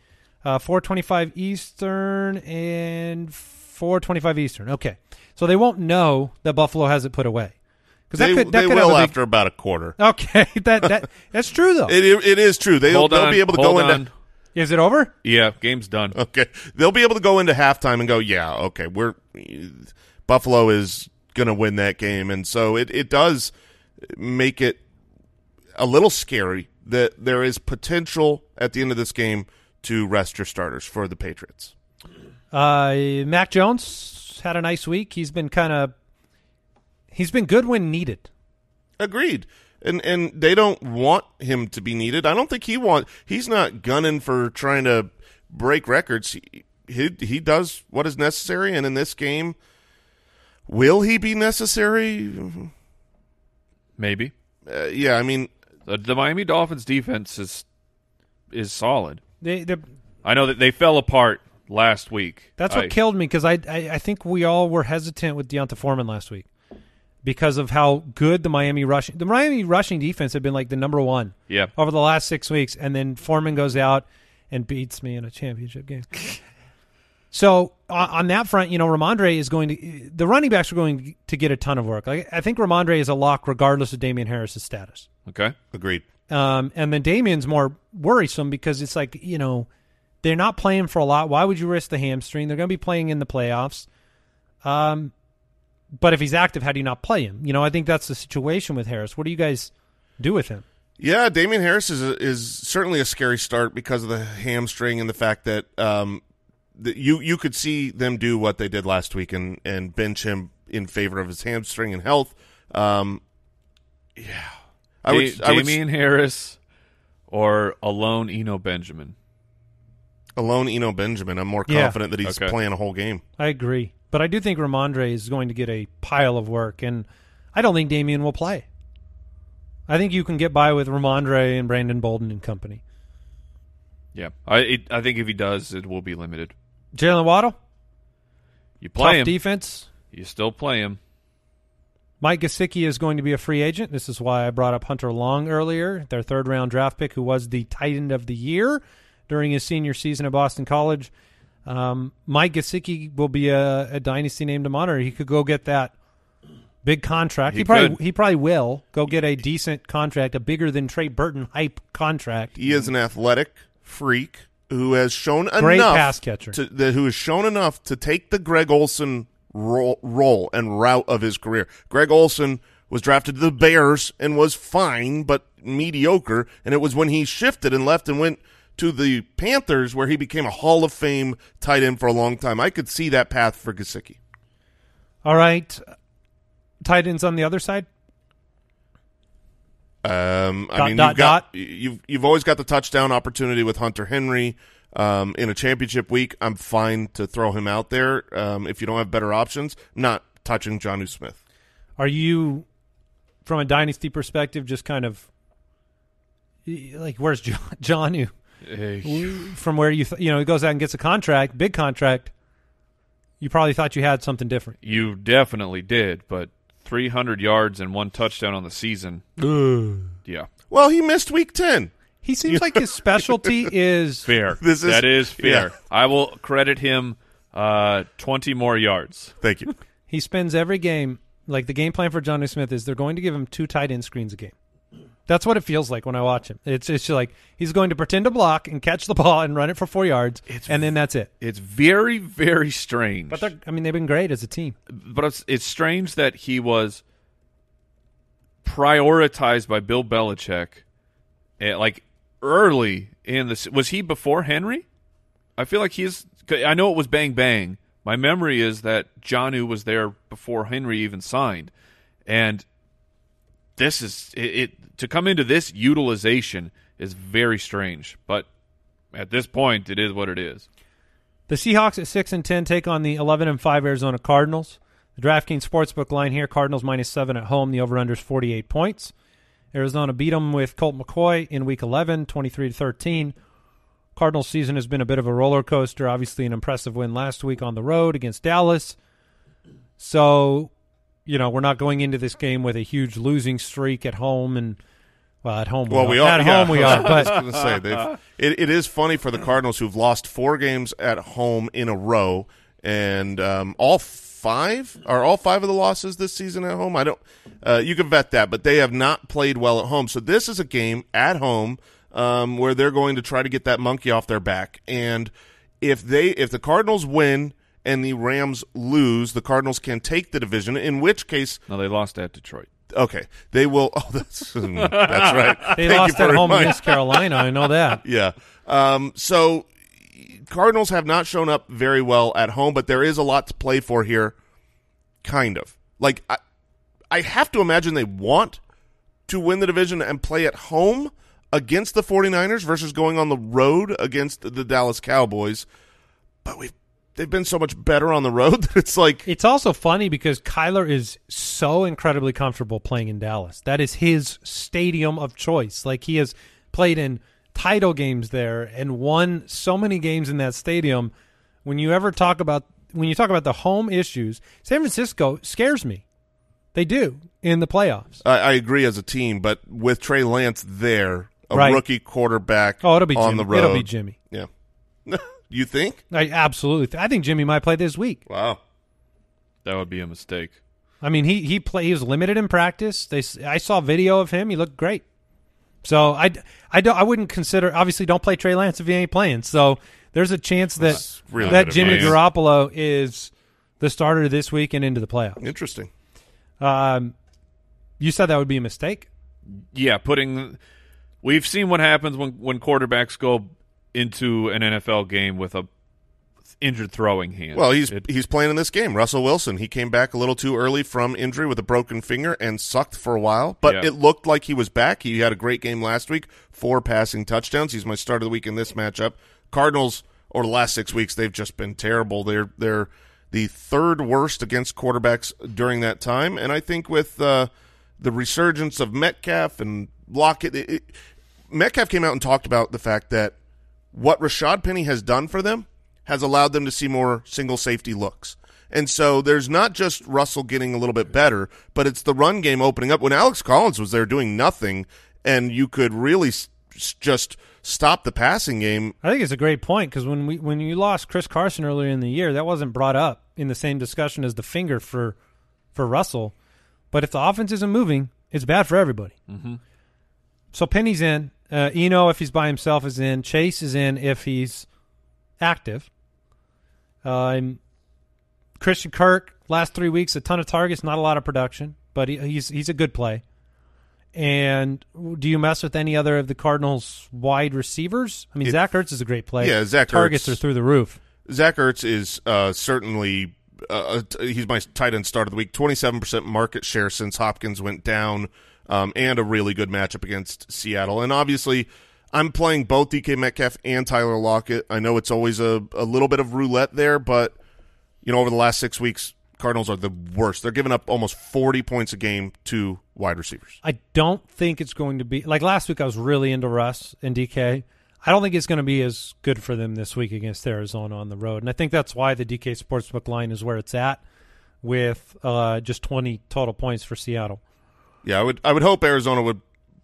Uh, four twenty-five Eastern and four twenty-five Eastern. Okay. So they won't know that Buffalo has it put away. That they could, that they could will big... after about a quarter. Okay. that that That's true, though. it, it is true. They'll, they'll be able to go on. into – Is it over? Yeah, game's done. Okay. They'll be able to go into halftime and go, yeah, okay, we're – Buffalo is going to win that game, and so it, it does make it a little scary that there is potential at the end of this game to rest your starters for the Patriots. Uh, Mac Jones had a nice week. He's been kind of he's been good when needed. Agreed, and and they don't want him to be needed. I don't think he want. He's not gunning for trying to break records. He he, he does what is necessary, and in this game. Will he be necessary? Maybe. Uh, yeah, I mean, the, the Miami Dolphins defense is is solid. They, I know that they fell apart last week. That's what I, killed me because I, I I think we all were hesitant with Deonta Foreman last week because of how good the Miami rushing the Miami rushing defense had been, like the number one yeah. over the last six weeks, and then Foreman goes out and beats me in a championship game. So on that front, you know, Rhamondre is going to – the running backs are going to get a ton of work. I think Rhamondre is a lock regardless of Damian Harris's status. Okay. Agreed. Um, and then Damian's more worrisome because it's like, you know, they're not playing for a lot. Why would you risk the hamstring? They're going to be playing in the playoffs. Um, but if he's active, how do you not play him? You know, I think that's the situation with Harris. What do you guys do with him? Yeah, Damian Harris is a, is certainly a scary start because of the hamstring and the fact that um, the, you you could see them do what they did last week and, and bench him in favor of his hamstring and health. Um, yeah, I would, Damian I would, Harris or alone Eno Benjamin. Alone Eno Benjamin. I'm more confident yeah. that he's okay. playing a whole game. I agree. But I do think Rhamondre is going to get a pile of work, and I don't think Damian will play. I think you can get by with Rhamondre and Brandon Bolden and company. Yeah. I it, I think if he does, it will be limited. Jalen Waddle? You play Tough him. Defense? You still play him. Mike Gesicki is going to be a free agent. This is why I brought up Hunter Long earlier, their third-round draft pick, who was the tight end of the year during his senior season at Boston College. Um, Mike Gesicki will be a, a dynasty name to monitor. He could go get that big contract. He, he probably could. he probably will go get a decent contract, a bigger than Trey Burton hype contract. He is an athletic freak who has shown Great enough pass catcher. To, the, who has shown enough to take the Greg Olsen role, role and route of his career. Greg Olsen was drafted to the Bears and was fine but mediocre, and it was when he shifted and left and went to the Panthers where he became a Hall of Fame tight end for a long time. I could see that path for Gesicki. All right. Tight ends on the other side? Um, I dot, mean, dot, you've, got, you've, you've always got the touchdown opportunity with Hunter Henry. Um, in a championship week, I'm fine to throw him out there um, if you don't have better options. Not touching Jonnu Smith. Are you, from a dynasty perspective, just kind of like, where's John, Jonnu? From where you, th- you know, he goes out and gets a contract, big contract. You probably thought you had something different. You definitely did, but three hundred yards and one touchdown on the season. Ugh. Yeah. Well, he missed week ten. He seems like his specialty is fair. This is, that is fair. Yeah. I will credit him uh, twenty more yards. Thank you. He spends every game, like the game plan for Jonnu Smith is they're going to give him two tight end screens a game. That's what it feels like when I watch him. It's it's like he's going to pretend to block and catch the ball and run it for four yards, it's, and then that's it. It's very, very strange. But they're, I mean, they've been great as a team. But it's, it's strange that he was prioritized by Bill Belichick, at, like early in the. Was he before Henry? I feel like he's. I know it was bang bang. My memory is that Jonnu was there before Henry even signed, and. This is it, it to come into this utilization is very strange, but at this point, it is what it is. The Seahawks at six and ten take on the eleven and five Arizona Cardinals. The DraftKings sportsbook line here: Cardinals minus seven at home. The over/under is forty eight points. Arizona beat them with Colt McCoy in Week eleven, twenty-three to thirteen. Cardinals season has been a bit of a roller coaster. Obviously, an impressive win last week on the road against Dallas. So. You know, we're not going into this game with a huge losing streak at home, and well, at home, well, we, we are. At yeah. home, we are. But I was going to say, it, it is funny for the Cardinals who've lost four games at home in a row, and um, all five are all five of the losses this season at home. I don't. Uh, you can vet that, but they have not played well at home. So this is a game at home um, where they're going to try to get that monkey off their back, and if they, if the Cardinals win. And the Rams lose, the Cardinals can take the division, in which case... No, they lost at Detroit. Okay. They will... Oh, that's, that's right. They Thank lost at home against Carolina. I know that. Yeah. Um, so, Cardinals have not shown up very well at home, but there is a lot to play for here, kind of. Like, I, I have to imagine they want to win the division and play at home against the 49ers versus going on the road against the Dallas Cowboys, but we've They've been so much better on the road that it's like... It's also funny because Kyler is so incredibly comfortable playing in Dallas. That is his stadium of choice. Like, he has played in title games there and won so many games in that stadium. When you ever talk about... When you talk about the home issues, San Francisco scares me. They do in the playoffs. I, I agree as a team, but with Trey Lance there, a right. rookie quarterback oh, it'll be on Jimmy. the road... It'll be Jimmy. Yeah. You think? I absolutely. Th- I think Jimmy might play this week. Wow, that would be a mistake. I mean, he he plays limited in practice. They I saw video of him. He looked great. So I, I, don't, I wouldn't consider – obviously don't play Trey Lance if he ain't playing. So there's a chance that really that Jimmy advice. Garoppolo is the starter this week and into the playoffs. Interesting. Um, you said that would be a mistake? Yeah, putting – we've seen what happens when, when quarterbacks go into an N F L game with a injured throwing hand. Well, he's it, he's playing in this game. Russell Wilson, he came back a little too early from injury with a broken finger and sucked for a while, but yeah. it looked like he was back. He had a great game last week, four passing touchdowns. He's my start of the week in this matchup. Cardinals, over the last six weeks, they've just been terrible. They're they're the third worst against quarterbacks during that time, and I think with uh, the resurgence of Metcalf and Lockett, it, it, Metcalf came out and talked about the fact that what Rashad Penny has done for them has allowed them to see more single safety looks. And so there's not just Russell getting a little bit better, but it's the run game opening up. When Alex Collins was there doing nothing, and you could really s- just stop the passing game. I think it's a great point, because when we when you lost Chris Carson earlier in the year, that wasn't brought up in the same discussion as the finger for, for Russell. But if the offense isn't moving, it's bad for everybody. Mm-hmm. So Penny's in. Uh, Eno, if he's by himself, is in. Chase is in if he's active. Um, Christian Kirk, last three weeks, a ton of targets, not a lot of production, but he, he's he's a good play. And do you mess with any other of the Cardinals' wide receivers? I mean, it, Zach Ertz is a great play. Yeah, Zach targets Ertz, are through the roof. Zach Ertz is uh, certainly uh, he's my tight end start of the week. twenty-seven percent market share since Hopkins went down, um, and a really good matchup against Seattle. And obviously, I'm playing both D K Metcalf and Tyler Lockett. I know it's always a, a little bit of roulette there, but you know, over the last six weeks, Cardinals are the worst. They're giving up almost forty points a game to wide receivers. I don't think it's going to be – like last week I was really into Russ and D K. I don't think it's going to be as good for them this week against Arizona on the road, and I think that's why the D K Sportsbook line is where it's at with uh, just twenty total points for Seattle. Yeah, I would I would hope Arizona would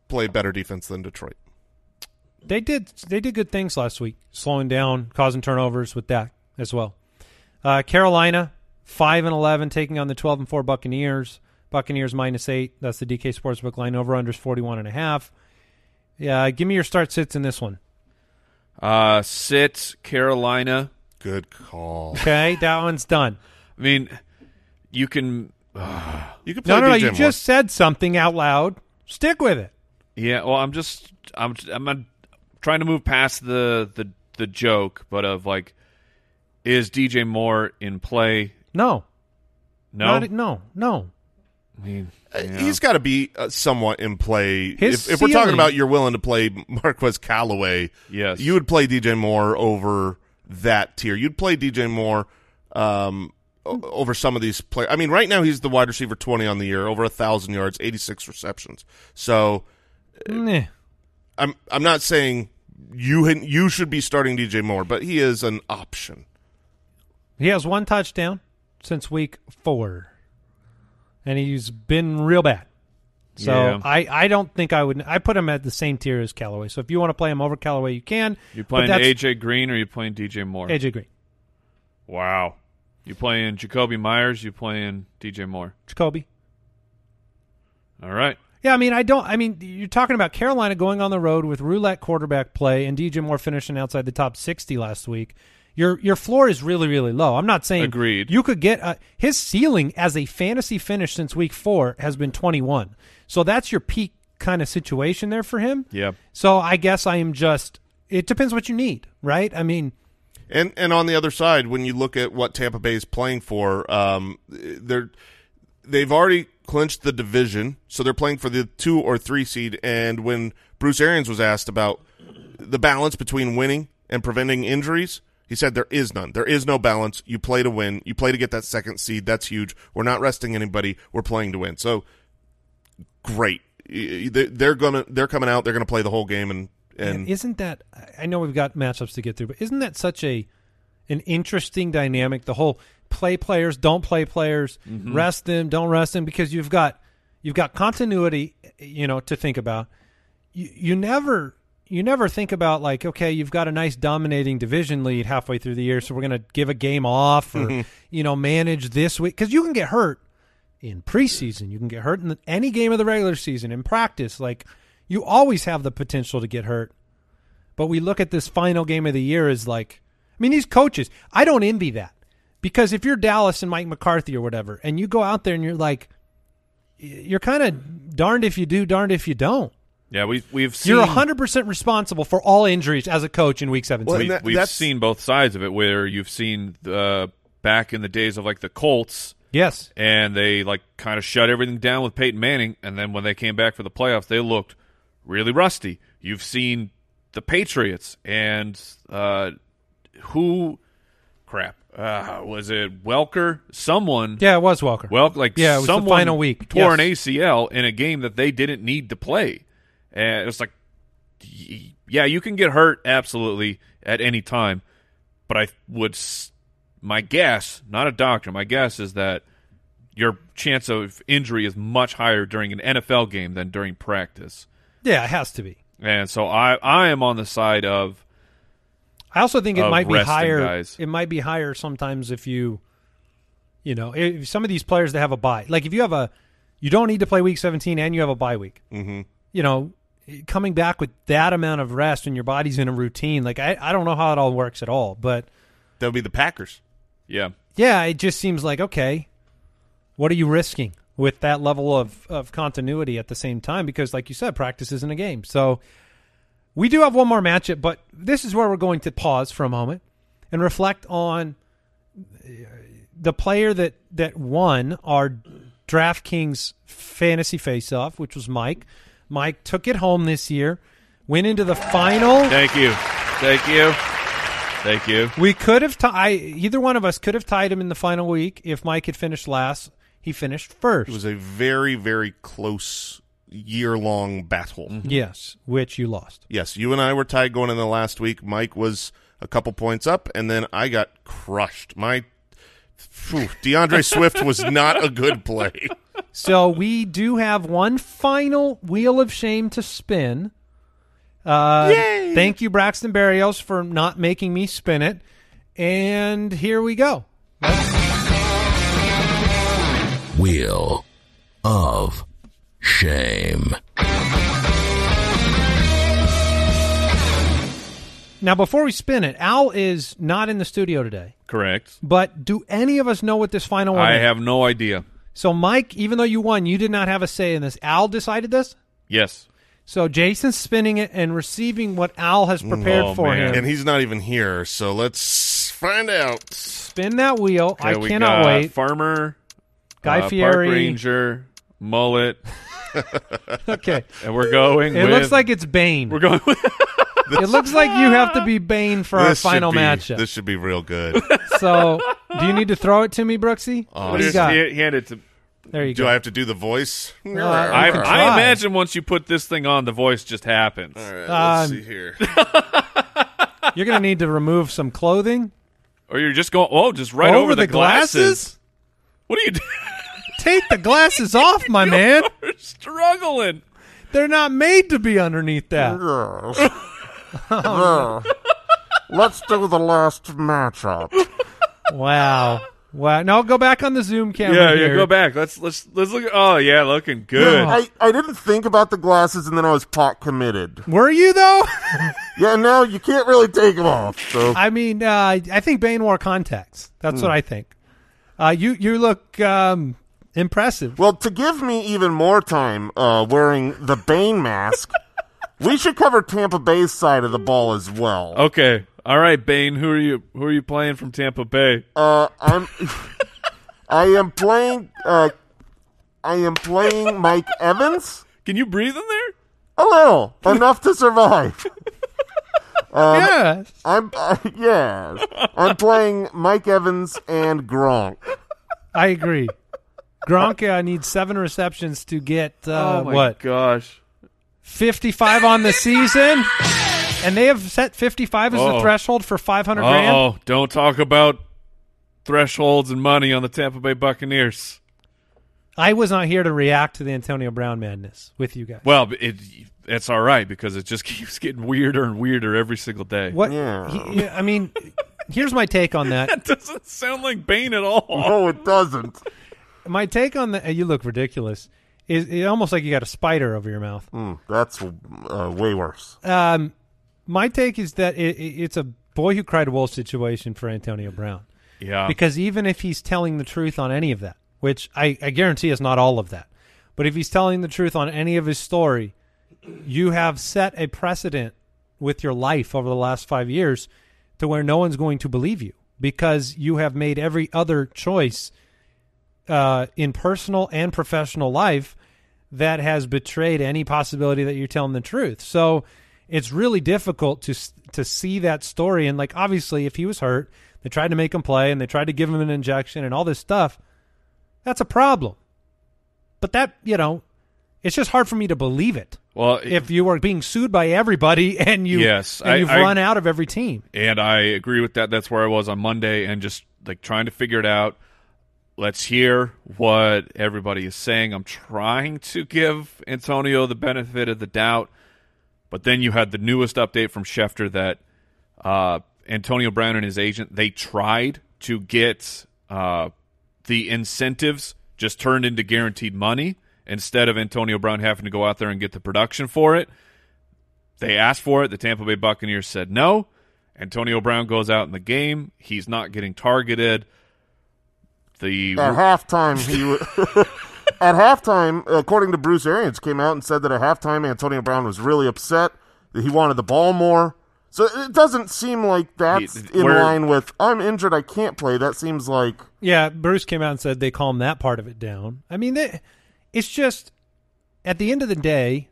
play better defense than Detroit. They did They did good things last week, slowing down, causing turnovers with Dak as well. Uh, Carolina, five and eleven, taking on the twelve and four Buccaneers. Buccaneers minus eight. That's the D K Sportsbook line. Over-unders forty-one and a half. Yeah, give me your start sits in this one. Uh, sits, Carolina. Good call. Okay, that one's done. I mean, you can uh, you can play No, no, no, you more. Just said something out loud. Stick with it. Yeah, well, I'm just I'm I'm not trying to move past the, the the joke, but of like, is D J Moore in play? No, no, not, no, no. I mean, yeah. He's got to be uh, somewhat in play. His if, if we're talking about you're willing to play Marquez Callaway, yes, you would play D J Moore over that tier. You'd play D J Moore um, over some of these players. I mean, right now he's the wide receiver twenty on the year, over a thousand yards, eighty-six receptions. So, nah. I'm I'm not saying you you should be starting D J Moore, but he is an option. He has one touchdown since week four, and he's been real bad. So yeah. I, I don't think I would – I put him at the same tier as Callaway. So if you want to play him over Callaway, you can. You're playing A J. Green or you're playing D J Moore? A J. Green. Wow. You're playing Jacoby Myers, you're playing D J Moore. Jacoby. All right. Yeah, I mean, I don't. I mean, you're talking about Carolina going on the road with roulette quarterback play and D J Moore finishing outside the top sixty last week. Your your floor is really, really low. I'm not saying agreed. You could get a, his ceiling as a fantasy finish since week four has been twenty-one. So that's your peak kind of situation there for him. Yeah. So I guess I am just. It depends what you need, right? I mean. And and on the other side, when you look at what Tampa Bay is playing for, um, they're they've already clinched the division, so they're playing for the two or three seed. And when Bruce Arians was asked about the balance between winning and preventing injuries, he said there is none. There is no balance. You play to win. You play to get that second seed. That's huge. We're not resting anybody. We're playing to win. So great. They're gonna. They're coming out. They're gonna play the whole game. And and Man, isn't that? I know we've got matchups to get through, but isn't that such a an interesting dynamic? The whole. Play players, don't play players, mm-hmm. rest them, don't rest them, because you've got you've got continuity, you know, to think about. You, you never you never think about like, okay, you've got a nice dominating division lead halfway through the year, so we're gonna give a game off or mm-hmm. you know manage this week, because you can get hurt in preseason, you can get hurt in any game of the regular season in practice. Like You always have the potential to get hurt. But we look at this final game of the year as like, I mean, these coaches, I don't envy that. Because if you're Dallas and Mike McCarthy or whatever, and you go out there and you're like, you're kind of darned if you do, darned if you don't. Yeah, we've, we've seen... You're one hundred percent responsible for all injuries as a coach in Week seventeen. Well, that, we, we've that's... seen both sides of it, where you've seen uh, back in the days of like the Colts... Yes. And they like kind of shut everything down with Peyton Manning, and then when they came back for the playoffs, they looked really rusty. You've seen the Patriots and uh, who crap. Uh, was it Welker? Someone. Yeah, it was Welker. Welker like yeah, it was someone the final week. Tore yes. an A C L in a game that they didn't need to play. And it was like, yeah, you can get hurt absolutely at any time, but I would st- my guess, not a doctor, my guess is that your chance of injury is much higher during an N F L game than during practice. Yeah, it has to be. And so I, I am on the side of I also think it might be higher. Guys. It might be higher sometimes if you, you know, if some of these players that have a bye. Like if you have a, you don't need to play Week seventeen and you have a bye week. Mm-hmm. You know, coming back with that amount of rest and your body's in a routine, like I, I don't know how it all works at all, but. That would be the Packers. Yeah. Yeah, it just seems like, okay, what are you risking with that level of, of continuity at the same time? Because, like you said, practice isn't a game. So we do have one more matchup, but this is where we're going to pause for a moment and reflect on the player that, that won our DraftKings fantasy face-off, which was Mike. Mike took it home this year, went into the final. Thank you. Thank you. Thank you. We could have t- I, either one of us could have tied him in the final week if Mike had finished last. He finished first. It was a very, very close year-long battle. Mm-hmm. Yes, which you lost. Yes, you and I were tied going into the last week. Mike was a couple points up, and then I got crushed. My phew, DeAndre Swift was not a good play. So we do have one final wheel of shame to spin. Uh, Yay! Thank you, Braxton Berrios, for not making me spin it. And here we go. Wheel of Shame. Now, before we spin it, Al is not in the studio today. Correct. But do any of us know what this final one I is? I have no idea. So, Mike, even though you won, you did not have a say in this. Al decided this? Yes. So Jason's spinning it and receiving what Al has prepared oh, for man. him. And he's not even here, so let's find out. Spin that wheel. Okay, I we cannot got wait. Farmer, Guy uh, Fieri. Park Ranger, Mullet. Okay. And we're going It with, looks like it's Bane. We're going with... It looks like you have to be Bane for this our final be, matchup. This should be real good. So do you need to throw it to me, Brooksy? Oh, what do you got? Hand it to me. There you do go. I have to do the voice? No, I, I imagine once you put this thing on, the voice just happens. All right, let's um, see here. You're going to need to remove some clothing. Or you're just going, oh, just right over, over the, the glasses? glasses? What are you doing? Take the glasses off, my You're man. You're struggling. They're not made to be underneath that. Oh. Let's do the last matchup. Wow. Wow! Now go back on the Zoom camera. Yeah, here. yeah, go back. Let's let's let's look. Oh yeah, looking good. I, I didn't think about the glasses, and then I was pot committed. Were you though? Yeah, no, you can't really take them off. So I mean, uh, I think Bane wore contacts. That's mm. what I think. Uh, you you look um, impressive. Well, to give me even more time uh, wearing the Bane mask, we should cover Tampa Bay's side of the ball as well. Okay. All right, Bane. Who are you? Who are you playing from Tampa Bay? Uh, I'm. I am playing. Uh, I am playing Mike Evans. Can you breathe in there? A little, enough to survive. Um, yes. I'm. Uh, yes. I'm playing Mike Evans and Gronk. I agree. Gronk uh, needs seven receptions to get. Uh, oh my what? gosh. fifty-five on the season. And they have set fifty-five as Uh-oh. the threshold for five hundred grand. Oh, don't talk about thresholds and money on the Tampa Bay Buccaneers. I was not here to react to the Antonio Brown madness with you guys. Well, it, it's all right because it just keeps getting weirder and weirder every single day. What? Yeah. He, I mean, here's my take on that. That doesn't sound like Bane at all. No, it doesn't. My take on that, you look ridiculous, is it almost like you got a spider over your mouth. Mm, that's uh, way worse. Um, my take is that it, it's a boy who cried wolf situation for Antonio Brown. Yeah. Because even if he's telling the truth on any of that, which I, I guarantee is not all of that, but if he's telling the truth on any of his story, you have set a precedent with your life over the last five years to where no one's going to believe you because you have made every other choice uh, in personal and professional life that has betrayed any possibility that you're telling the truth. So it's really difficult to to see that story. And, like, obviously, if he was hurt, they tried to make him play and they tried to give him an injection and all this stuff. That's a problem. But that, you know, it's just hard for me to believe it. Well, it, if you are being sued by everybody and, you, yes, and I, you've I, run out of every team. And I agree with that. That's where I was on Monday and just, like, trying to figure it out. Let's hear what everybody is saying. I'm trying to give Antonio the benefit of the doubt. But then you had the newest update from Schefter that uh, Antonio Brown and his agent, they tried to get uh, the incentives just turned into guaranteed money. Instead of Antonio Brown having to go out there and get the production for it, they asked for it. The Tampa Bay Buccaneers said no. Antonio Brown goes out in the game. He's not getting targeted. The at halftime, he at halftime, according to Bruce Arians, came out and said that at halftime Antonio Brown was really upset, that he wanted the ball more. So it doesn't seem like that's in line with, I'm injured, I can't play. That seems like... Yeah, Bruce came out and said they calmed that part of it down. I mean, they... It's just, at the end of the day,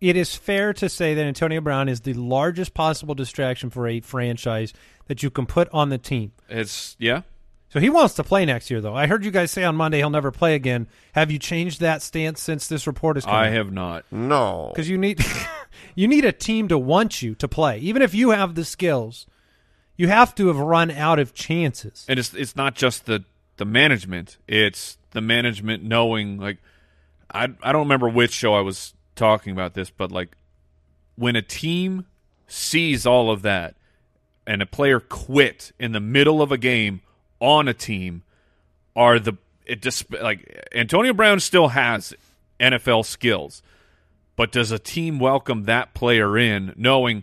it is fair to say that Antonio Brown is the largest possible distraction for a franchise that you can put on the team. It's, yeah. So he wants to play next year, though. I heard you guys say on Monday he'll never play again. Have you changed that stance since this report has come out? I have not. No. Because you need, you need a team to want you to play. Even if you have the skills, you have to have run out of chances. And it's it's not just the, the management. It's... the management knowing, like, I I don't remember which show I was talking about this, but, like, when a team sees all of that and a player quit in the middle of a game on a team, are the it just like Antonio Brown still has N F L skills, but does a team welcome that player in, knowing,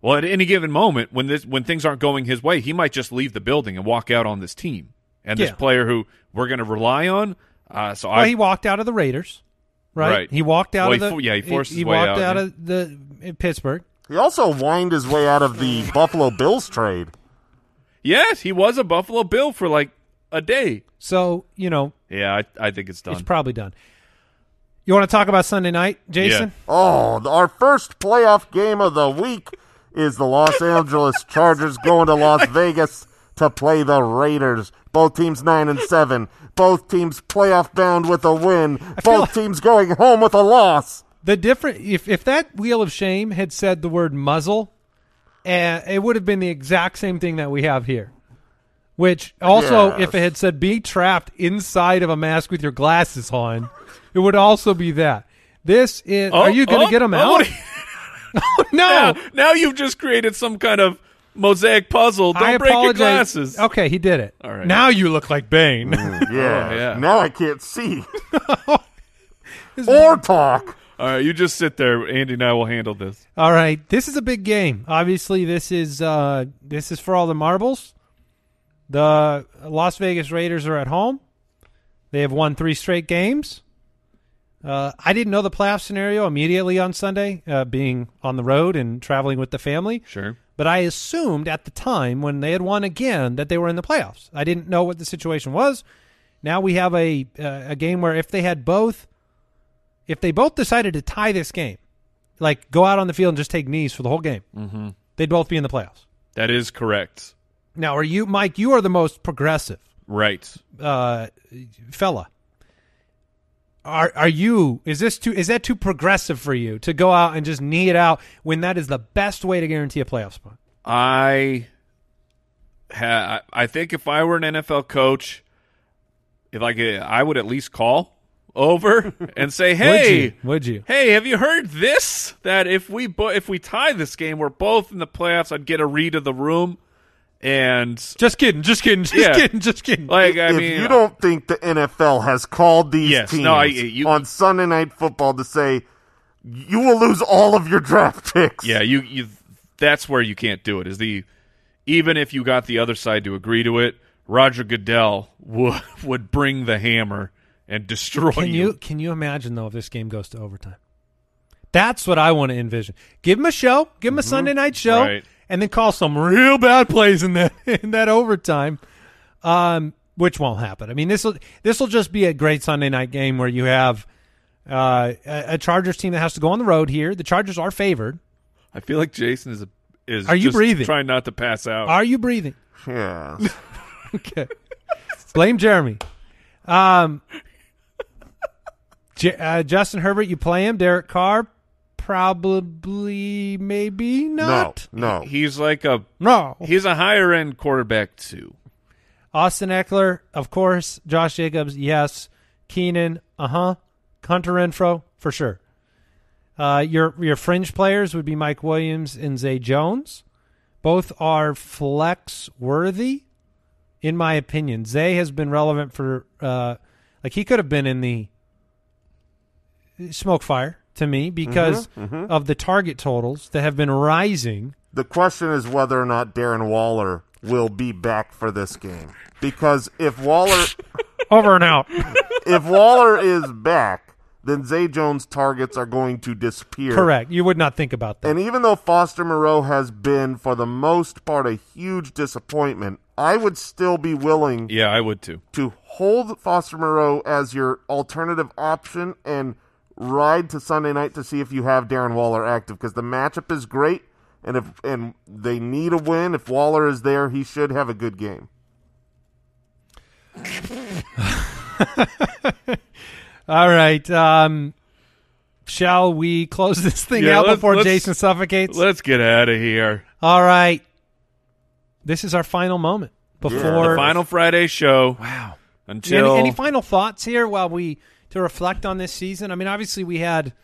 well, at any given moment when this when things aren't going his way, he might just leave the building and walk out on this team. And yeah. This player who we're going to rely on. Uh, so well, I, he walked out of the Raiders, right? right. He walked out well, of the. He, yeah, he forced he, his he way out. He walked out and, of the in Pittsburgh. He also whined his way out of the Buffalo Bills trade. Yes, he was a Buffalo Bill for like a day. So, you know. Yeah, I, I think it's done. It's probably done. You want to talk about Sunday night, Jason? Yeah. Oh, our first playoff game of the week is the Los Angeles Chargers going to Las Vegas to play the Raiders. Both teams nine and seven. Both teams playoff bound with a win. Both like teams going home with a loss. The different if if that wheel of shame had said the word muzzle, uh, it would have been the exact same thing that we have here. Which also, yes. If it had said be trapped inside of a mask with your glasses on, it would also be that. This is. Oh, are you going to oh, get them oh, out? Oh, no. Now, now you've just created some kind of mosaic puzzle. Don't I break apologize. Your glasses. Okay, he did it. All right. Now you look like Bane. Mm, yeah. Oh, yeah. Now I can't see. Or talk. All right, you just sit there. Andy and I will handle this. All right. This is a big game. Obviously, this is uh, this is for all the marbles. The Las Vegas Raiders are at home. They have won three straight games. Uh, I didn't know the playoff scenario immediately on Sunday, uh, being on the road and traveling with the family. Sure. But I assumed at the time when they had won again that they were in the playoffs. I didn't know what the situation was. Now we have a uh, a game where if they had both, if they both decided to tie this game, like go out on the field and just take knees for the whole game, mm-hmm. They'd both be in the playoffs. That is correct. Now, are you, Mike? You are the most progressive, right, uh, fella. Are are you? Is this too? Is that too progressive for you to go out and just knee it out when that is the best way to guarantee a playoff spot? I, ha, I think if I were an N F L coach, if I could, I would at least call over and say, "Hey, would you? Would you? Hey, have you heard this? That if we bo- if we tie this game, we're both in the playoffs." I'd get a read of the room, And just kidding, just kidding, just yeah. kidding, just kidding. Like, I if mean, you don't think the N F L has called these yes, teams no, I, you, on Sunday Night Football to say you will lose all of your draft picks, yeah, you, you that's where you can't do it. Is the even if you got the other side to agree to it, Roger Goodell would would bring the hammer and destroy can you. you. Can you imagine though if this game goes to overtime? That's what I want to envision. Give him a show, give him mm-hmm. a Sunday night show. Right. And then call some real bad plays in that in that overtime, um, which won't happen. I mean, this will this will just be a great Sunday night game where you have uh, a Chargers team that has to go on the road here. The Chargers are favored. I feel like Jason is a, is are you just breathing? Trying not to pass out. Are you breathing? Yeah. Okay. Blame Jeremy. Um, J- uh, Justin Herbert, you play him. Derek Carr. Probably, maybe not. No, no. He's like a no. He's a higher end quarterback too. Austin Eckler, of course. Josh Jacobs, yes. Keenan, uh huh. Hunter Renfrow, for sure. Uh, your your fringe players would be Mike Williams and Zay Jones. Both are flex worthy, in my opinion. Zay has been relevant for uh, like he could have been in the smoke fire. To me, because mm-hmm, mm-hmm. of the target totals that have been rising. The question is whether or not Darren Waller will be back for this game. Because if Waller... Over and out. If Waller is back, then Zay Jones' targets are going to disappear. Correct. You would not think about that. And even though Foster Moreau has been, for the most part, a huge disappointment, I would still be willing... Yeah, I would too. ...to hold Foster Moreau as your alternative option and... ride to Sunday night to see if you have Darren Waller active, because the matchup is great, and if and they need a win. If Waller is there, he should have a good game. All right. Um, shall we close this thing yeah, out before Jason suffocates? Let's get out of here. All right. This is our final moment before yeah. the final Friday show. Wow. Until any, any final thoughts here while we to reflect on this season? I mean, obviously we had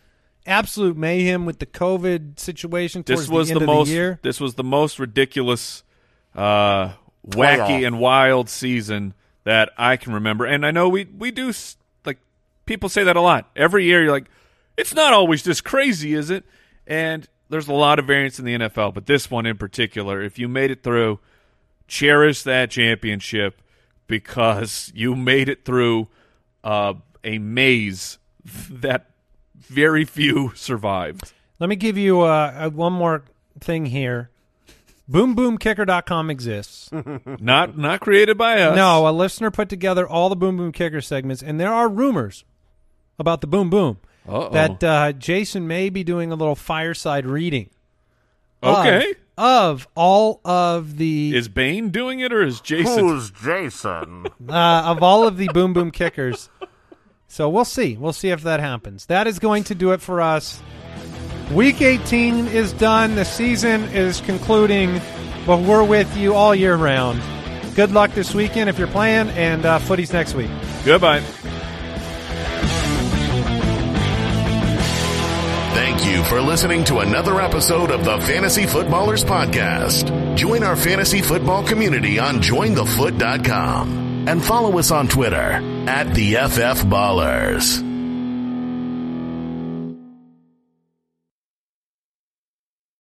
absolute mayhem with the COVID situation towards this was the end the of most, the year. This was the most ridiculous, uh, wacky and wild season that I can remember. And I know we, we do, like, people say that a lot. Every year you're like, it's not always this crazy, is it? And there's a lot of variance in the N F L, but this one in particular, if you made it through, cherish that championship because you made it through uh, – a maze that very few survived. Let me give you uh, one more thing here. boom boom kicker dot com exists. not not created by us. No, a listener put together all the Boom Boom Kicker segments, and there are rumors about the Boom Boom Uh-oh. that uh, Jason may be doing a little fireside reading. Okay. Of, of all of the... Is Bane doing it, or is Jason... Who's Jason? uh, of all of the Boom Boom Kickers... So we'll see. We'll see if that happens. That is going to do it for us. Week eighteen is done. The season is concluding, but we're with you all year round. Good luck this weekend if you're playing, and uh, footies next week. Goodbye. Thank you for listening to another episode of the Fantasy Footballers Podcast. Join our fantasy football community on join the foot dot com. And follow us on Twitter at the F F Ballers.